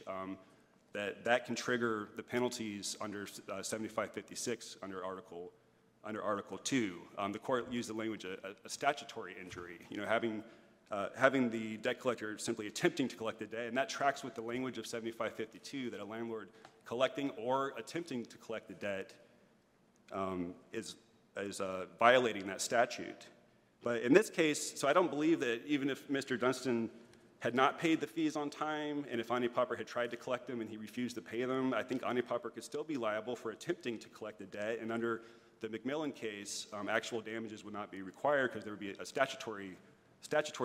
that can trigger the penalties under 7556 under Article 2. The court used the language a statutory injury, you know, having the debt collector simply attempting to collect the debt, and that tracks with the language of 7552 that a landlord collecting or attempting to collect the debt is violating that statute. But in this case, so I don't believe that even if Mr. Dunston had not paid the fees on time, and if Omnipauper had tried to collect them and he refused to pay them, I think Omnipauper could still be liable for attempting to collect the debt. And under the McMillan case, actual damages would not be required because there would be a statutory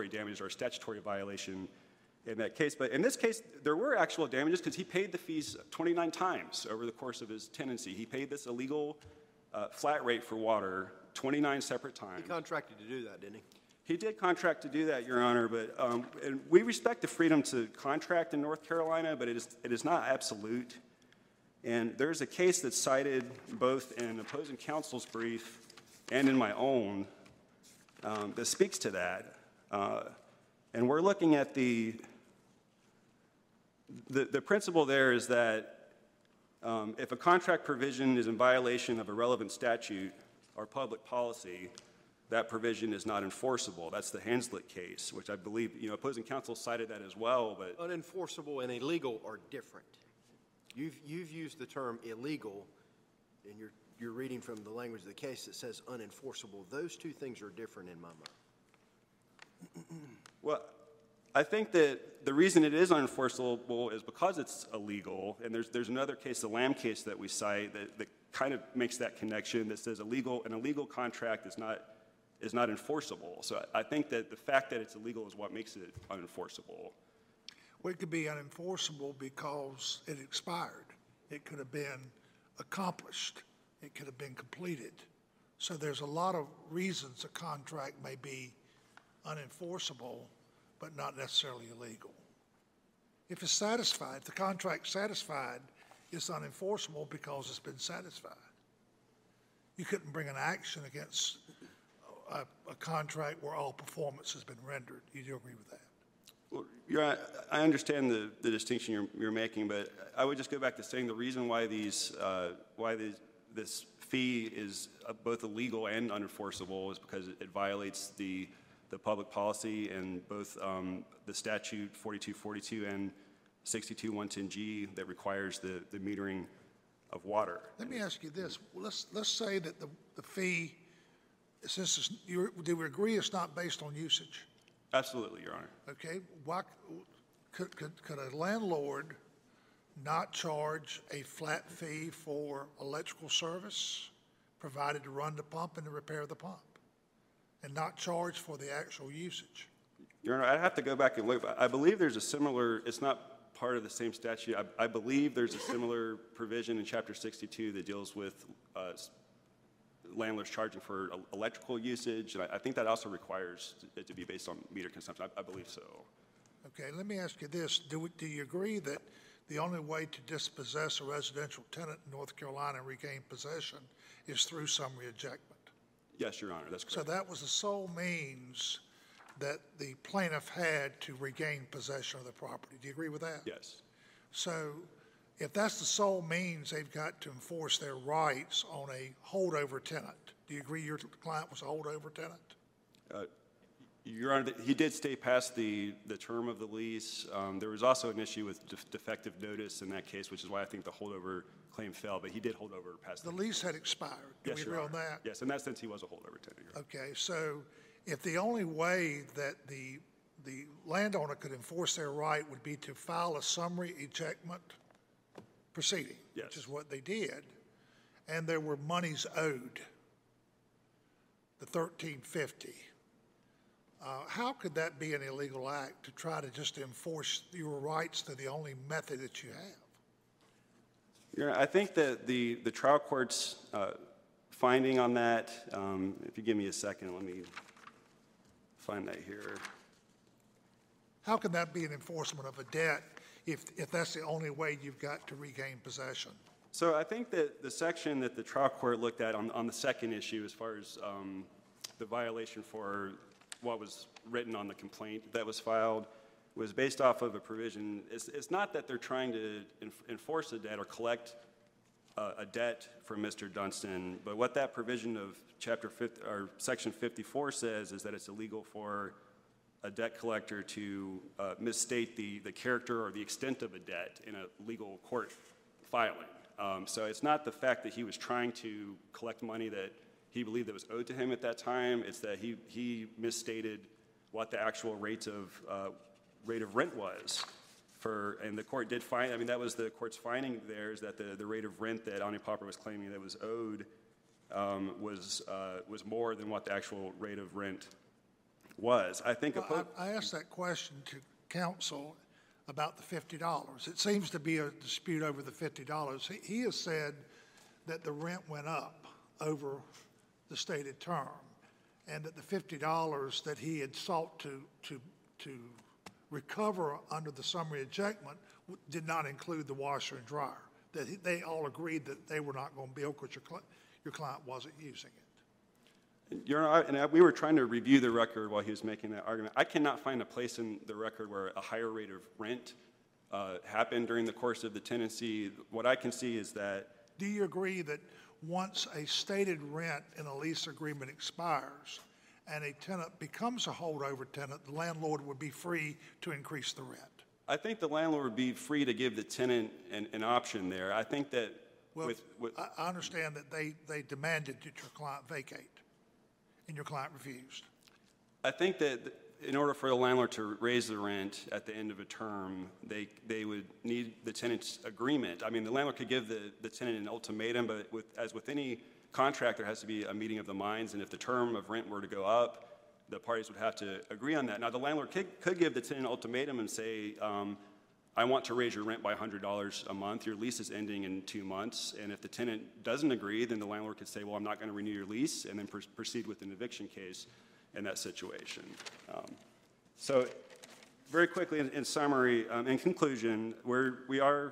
damage or a statutory violation in that case. But in this case, there were actual damages because he paid the fees 29 times over the course of his tenancy. He paid this illegal flat rate for water 29 separate times. He contracted to do that, didn't he? He did contract to do that, Your Honor, but and we respect the freedom to contract in North Carolina, but it is not absolute. And there's a case that's cited both in opposing counsel's brief and in my own that speaks to that. And we're looking at the principle there is that if a contract provision is in violation of a relevant statute, our public policy, that provision is not enforceable. That's the Hanslick case, which I believe, you know, opposing counsel cited that as well, but... Unenforceable and illegal are different. You've used the term illegal, and you're reading from the language of the case that says unenforceable. Those two things are different in my mind. Well, I think that the reason it is unenforceable is because it's illegal, and there's another case, the Lamb case that we cite, that kind of makes that connection that says an illegal contract is not enforceable. So I think that the fact that it's illegal is what makes it unenforceable. Well, it could be unenforceable because it expired. It could have been accomplished. It could have been completed. So there's a lot of reasons a contract may be unenforceable, but not necessarily illegal. If it's satisfied, if the contract's satisfied, it's unenforceable because it's been satisfied. You couldn't bring an action against a contract where all performance has been rendered. You do agree with that? Well, Your Honor, I understand the distinction you're making, but I would just go back to saying the reason why these this fee is both illegal and unenforceable is because it violates the public policy and both the statute 4242 and 62110G that requires the metering of water. Let me ask you this: let's say that the fee, since it's, do we agree it's not based on usage? Absolutely, Your Honor. Okay, why could a landlord not charge a flat fee for electrical service provided to run the pump and to repair the pump and not charge for the actual usage? Your Honor, I'd have to go back and look. I believe there's a similar, it's not part of the same statute. I believe there's a similar provision in Chapter 62 that deals with landlords charging for electrical usage, and I think that also requires it to be based on meter consumption. I believe so. Okay, let me ask you this. Do you agree that the only way to dispossess a residential tenant in North Carolina and regain possession is through summary ejectment? Yes, Your Honor, that's correct. So that was the sole means that the plaintiff had to regain possession of the property. Do you agree with that? Yes. So if that's the sole means, they've got to enforce their rights on a holdover tenant. Do you agree your client was a holdover tenant? Your Honor, he did stay past the term of the lease. There was also an issue with defective notice in that case, which is why I think the holdover claim fell, but he did hold over past the lease had expired. Do we agree on that? Yes, in that sense, he was a holdover tenant. Okay, so if the only way that the landowner could enforce their right would be to file a summary ejectment proceeding, yes, which is what they did, and there were monies owed, the $1,350. How could that be an illegal act to try to just enforce your rights to the only method that you have? Yeah, I think that the trial court's finding on that, if you give me a second, let me find that here. How can that be an enforcement of a debt if that's the only way you've got to regain possession? So I think that the section that the trial court looked at on the second issue as far as the violation for what was written on the complaint that was filed was based off of a provision. It's not that they're trying to enforce a debt or collect a debt from Mr. Dunston, but what that provision of Section 54 says is that it's illegal for a debt collector to misstate the character or the extent of a debt in a legal court filing. So it's not the fact that he was trying to collect money that he believed that was owed to him at that time. It's that he misstated what the actual rate of rent was. And the court did find, I mean, that was the court's finding there, is that the rate of rent that Omnipauper was claiming that was owed was more than what the actual rate of rent was. I think I asked that question to counsel about the $50. It seems to be a dispute over the $50. He has said that the rent went up over the stated term and that the $50 that he had sought to recover under the summary ejectment did not include the washer and dryer. That they all agreed that they were not going to bill because your client wasn't using it. Your Honor, we were trying to review the record while he was making that argument. I cannot find a place in the record where a higher rate of rent happened during the course of the tenancy. What I can see is that... Do you agree that once a stated rent in a lease agreement expires and a tenant becomes a holdover tenant, the landlord would be free to increase the rent? I think the landlord would be free to give the tenant an option there. I think that... Well, I understand that they demanded that your client vacate. And your client refused. I think that in order for the landlord to raise the rent at the end of a term, they would need the tenant's agreement. I mean, the landlord could give the tenant an ultimatum, but as with any contract, there has to be a meeting of the minds, and if the term of rent were to go up, the parties would have to agree on that. Now, the landlord could give the tenant an ultimatum and say, I want to raise your rent by $100 a month. Your lease is ending in 2 months. And if the tenant doesn't agree, then the landlord could say, well, I'm not going to renew your lease, and then proceed with an eviction case in that situation. So very quickly, in summary, in conclusion, Omnipauper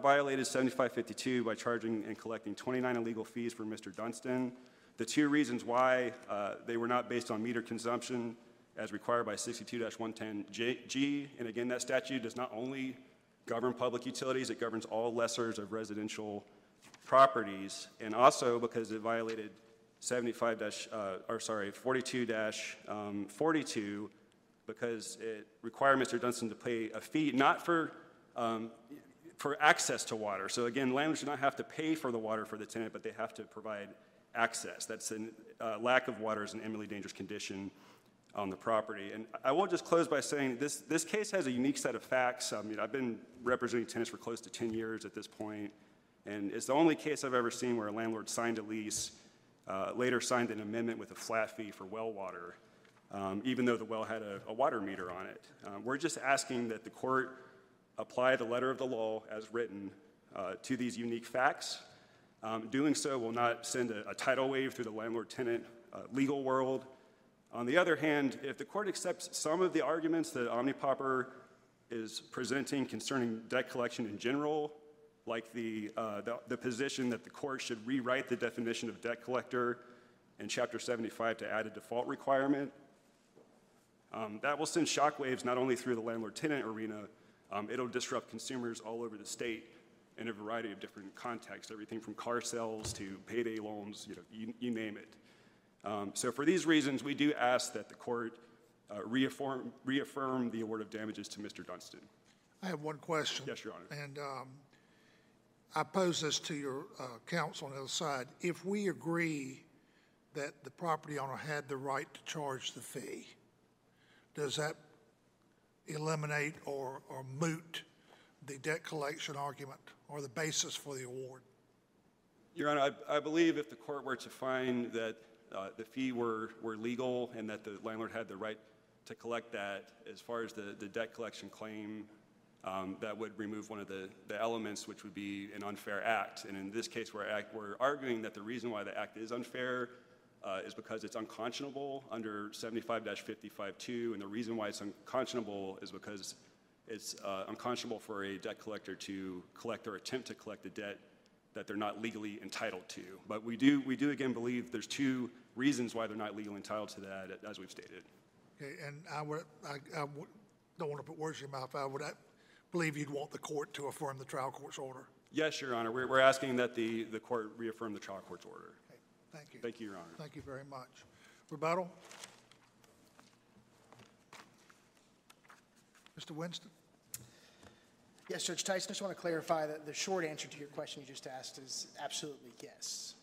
violated 7552 by charging and collecting 29 illegal fees for Mr. Dunston. The two reasons why they were not based on meter consumption as required by 62-110G. And again, that statute does not only govern public utilities, it governs all lessors of residential properties. And also because it violated 42-42, because it required Mr. Dunston to pay a fee, not for access to water. So again, landlords do not have to pay for the water for the tenant, but they have to provide access. That's lack of water is an eminently dangerous condition on the property. And I will just close by saying this case has a unique set of facts. I mean, I've been representing tenants for close to 10 years at this point, and it's the only case I've ever seen where a landlord signed a lease, later signed an amendment with a flat fee for well water, even though the well had a water meter on it. We're just asking that the court apply the letter of the law as written to these unique facts. Doing so will not send a tidal wave through the landlord-tenant legal world. On the other hand, if the court accepts some of the arguments that Omnipauper is presenting concerning debt collection in general, like the position that the court should rewrite the definition of debt collector in Chapter 75 to add a default requirement, that will send shockwaves not only through the landlord-tenant arena, it'll disrupt consumers all over the state in a variety of different contexts, everything from car sales to payday loans, you name it. So for these reasons, we do ask that the court reaffirm the award of damages to Mr. Dunston. I have one question. Yes, Your Honor. And I pose this to your counsel on the other side. If we agree that the property owner had the right to charge the fee, does that eliminate or moot the debt collection argument or the basis for the award? Your Honor, I believe if the court were to find that the fee were legal and that the landlord had the right to collect that, as far as the debt collection claim, that would remove one of the elements, which would be an unfair act. And in this case, we're arguing that the reason why the act is unfair is because it's unconscionable under 75-55-2, and the reason why it's unconscionable is because it's unconscionable for a debt collector to collect or attempt to collect the debt that they're not legally entitled to. But we do again believe there's two reasons why they're not legally entitled to that, as we've stated. Okay, and I don't want to put words in your mouth. I believe you'd want the court to affirm the trial court's order. Yes, Your Honor. We're asking that the court reaffirm the trial court's order. Okay, thank you. Thank you, Your Honor. Thank you very much. Rebuttal? Mr. Winston? Yes, Judge Tyson, I just want to clarify that the short answer to your question you just asked is absolutely yes.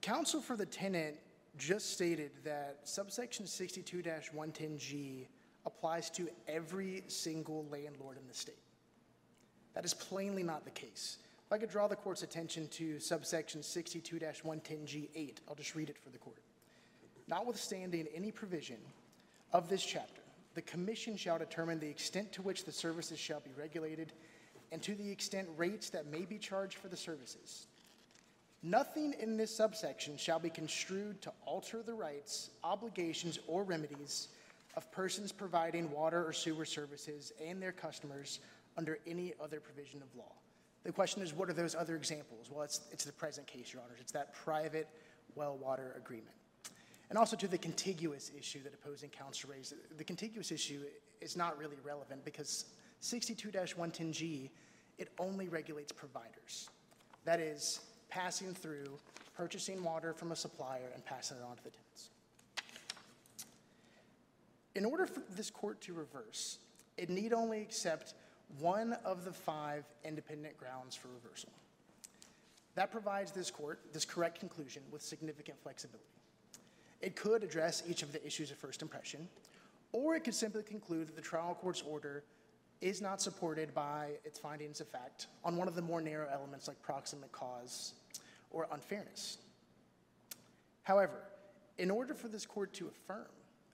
Counsel for the tenant just stated that subsection 62-110G applies to every single landlord in the state. That is plainly not the case. If I could draw the court's attention to subsection 62-110G8, I'll just read it for the court. Notwithstanding any provision of this chapter, the Commission shall determine the extent to which the services shall be regulated and to the extent rates that may be charged for the services. Nothing in this subsection shall be construed to alter the rights, obligations, or remedies of persons providing water or sewer services and their customers under any other provision of law. The question is, what are those other examples? Well, it's the present case, Your Honors. It's that private well water agreement. And also to the contiguous issue that opposing counsel raised, the contiguous issue is not really relevant because 62-110G, it only regulates providers. That is, passing through, purchasing water from a supplier and passing it on to the tenants. In order for this court to reverse, it need only accept one of the 5 independent grounds for reversal. That provides this court this correct conclusion with significant flexibility. It could address each of the issues of first impression, or it could simply conclude that the trial court's order is not supported by its findings of fact on one of the more narrow elements like proximate cause or unfairness. However, in order for this court to affirm,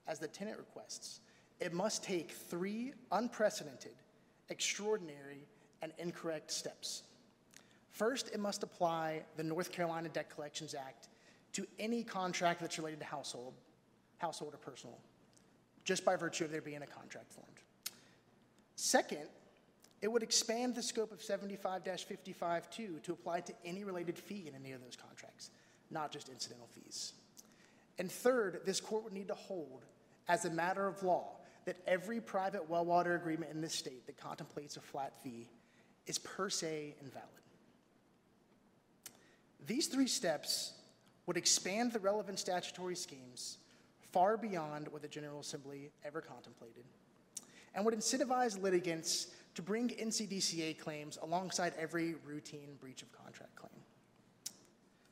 as the tenant requests, It must take three unprecedented, extraordinary, and incorrect steps. First, it must apply the North Carolina Debt Collections Act to any contract that's related to household or personal, just by virtue of there being a contract formed. Second, it would expand the scope of 75-55-2 to apply to any related fee in any of those contracts, not just incidental fees. And third, this court would need to hold as a matter of law that every private well water agreement in this state that contemplates a flat fee is per se invalid. These three steps would expand the relevant statutory schemes far beyond what the General Assembly ever contemplated, and would incentivize litigants to bring NCDCA claims alongside every routine breach of contract claim.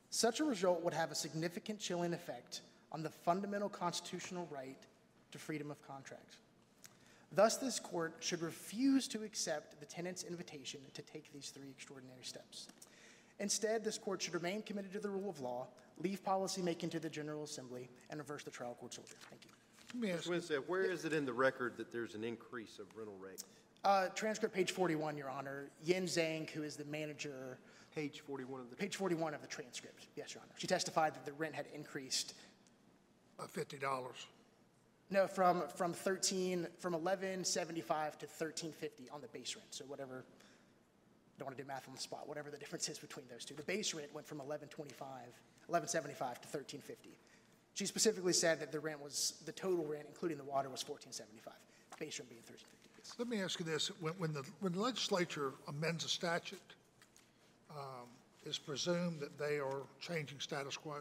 Such a result would have a significant chilling effect on the fundamental constitutional right to freedom of contract. Thus, this court should refuse to accept the tenant's invitation to take these three extraordinary steps. Instead, this court should remain committed to the rule of law, leave policymaking to the General Assembly, and reverse the trial court's order. Thank you. Mr. Winstead, where is it in the record that there's an increase of rental rates? Transcript page 41, Your Honor. Yin Zhang, who is the manager. Page 41 of the transcript. Page 41 of the transcript. Yes, Your Honor. She testified that the rent had increased by $50. No, from 1175 to 1350 on the base rent. So whatever, don't want to do math on the spot. Whatever the difference is between those two, the base rent went from 1175 to 1350. She specifically said that the rent was, the total rent, including the water, was 1475, base rent being 1350. Yes. Let me ask you this. When the legislature amends a statute, it's presumed that they are changing status quo.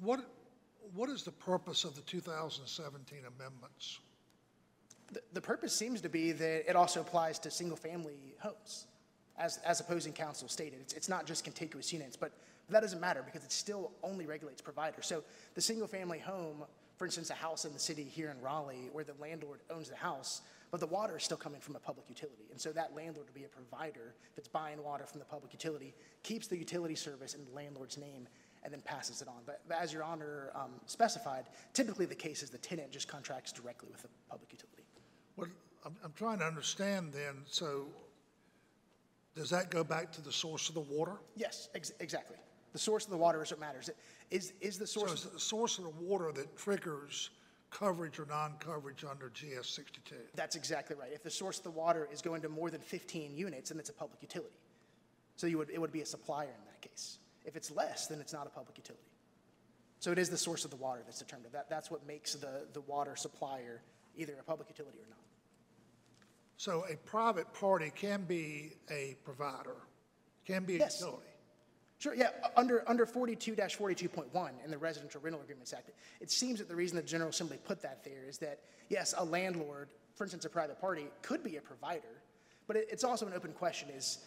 What is the purpose of the 2017 amendments? The purpose seems to be that it also applies to single-family homes, as opposing counsel stated. It's not just contiguous units, but that doesn't matter because it still only regulates providers. So the single-family home, for instance, a house in the city here in Raleigh where the landlord owns the house, but the water is still coming from a public utility. And so that landlord would be a provider that's buying water from the public utility, keeps the utility service in the landlord's name, and then passes it on. But as Your Honor specified, typically the case is the tenant just contracts directly with the public utility. Well, I'm trying to understand then, so does that go back to the source of the water? Yes, exactly. The source of the water is what matters. Is it the source of the water that triggers coverage or non-coverage under GS 62? That's exactly right. If the source of the water is going to more than 15 units, then it's a public utility. So it would be a supplier in that case. If it's less, then it's not a public utility. So it is the source of the water that's determined. That's what makes the water supplier either a public utility or not. So a private party can be a provider, can be a utility. Sure, yeah, under 42-42.1 in the Residential Rental Agreements Act, it seems that the reason the General Assembly put that there is that, yes, a landlord, for instance, a private party, could be a provider, but it's also an open question is,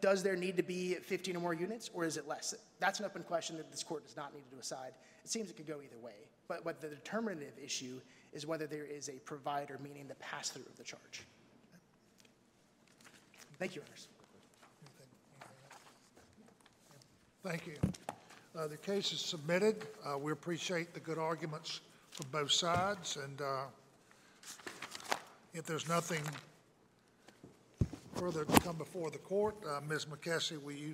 does there need to be 15 or more units, or is it less? That's an open question that this court does not need to decide. It seems it could go either way, but the determinative issue is whether there is a provider, meaning the pass-through of the charge. Thank you, Your Honors. Thank you. The case is submitted. We appreciate the good arguments from both sides, and if there's nothing further to come before the court, Ms. McKissick, will you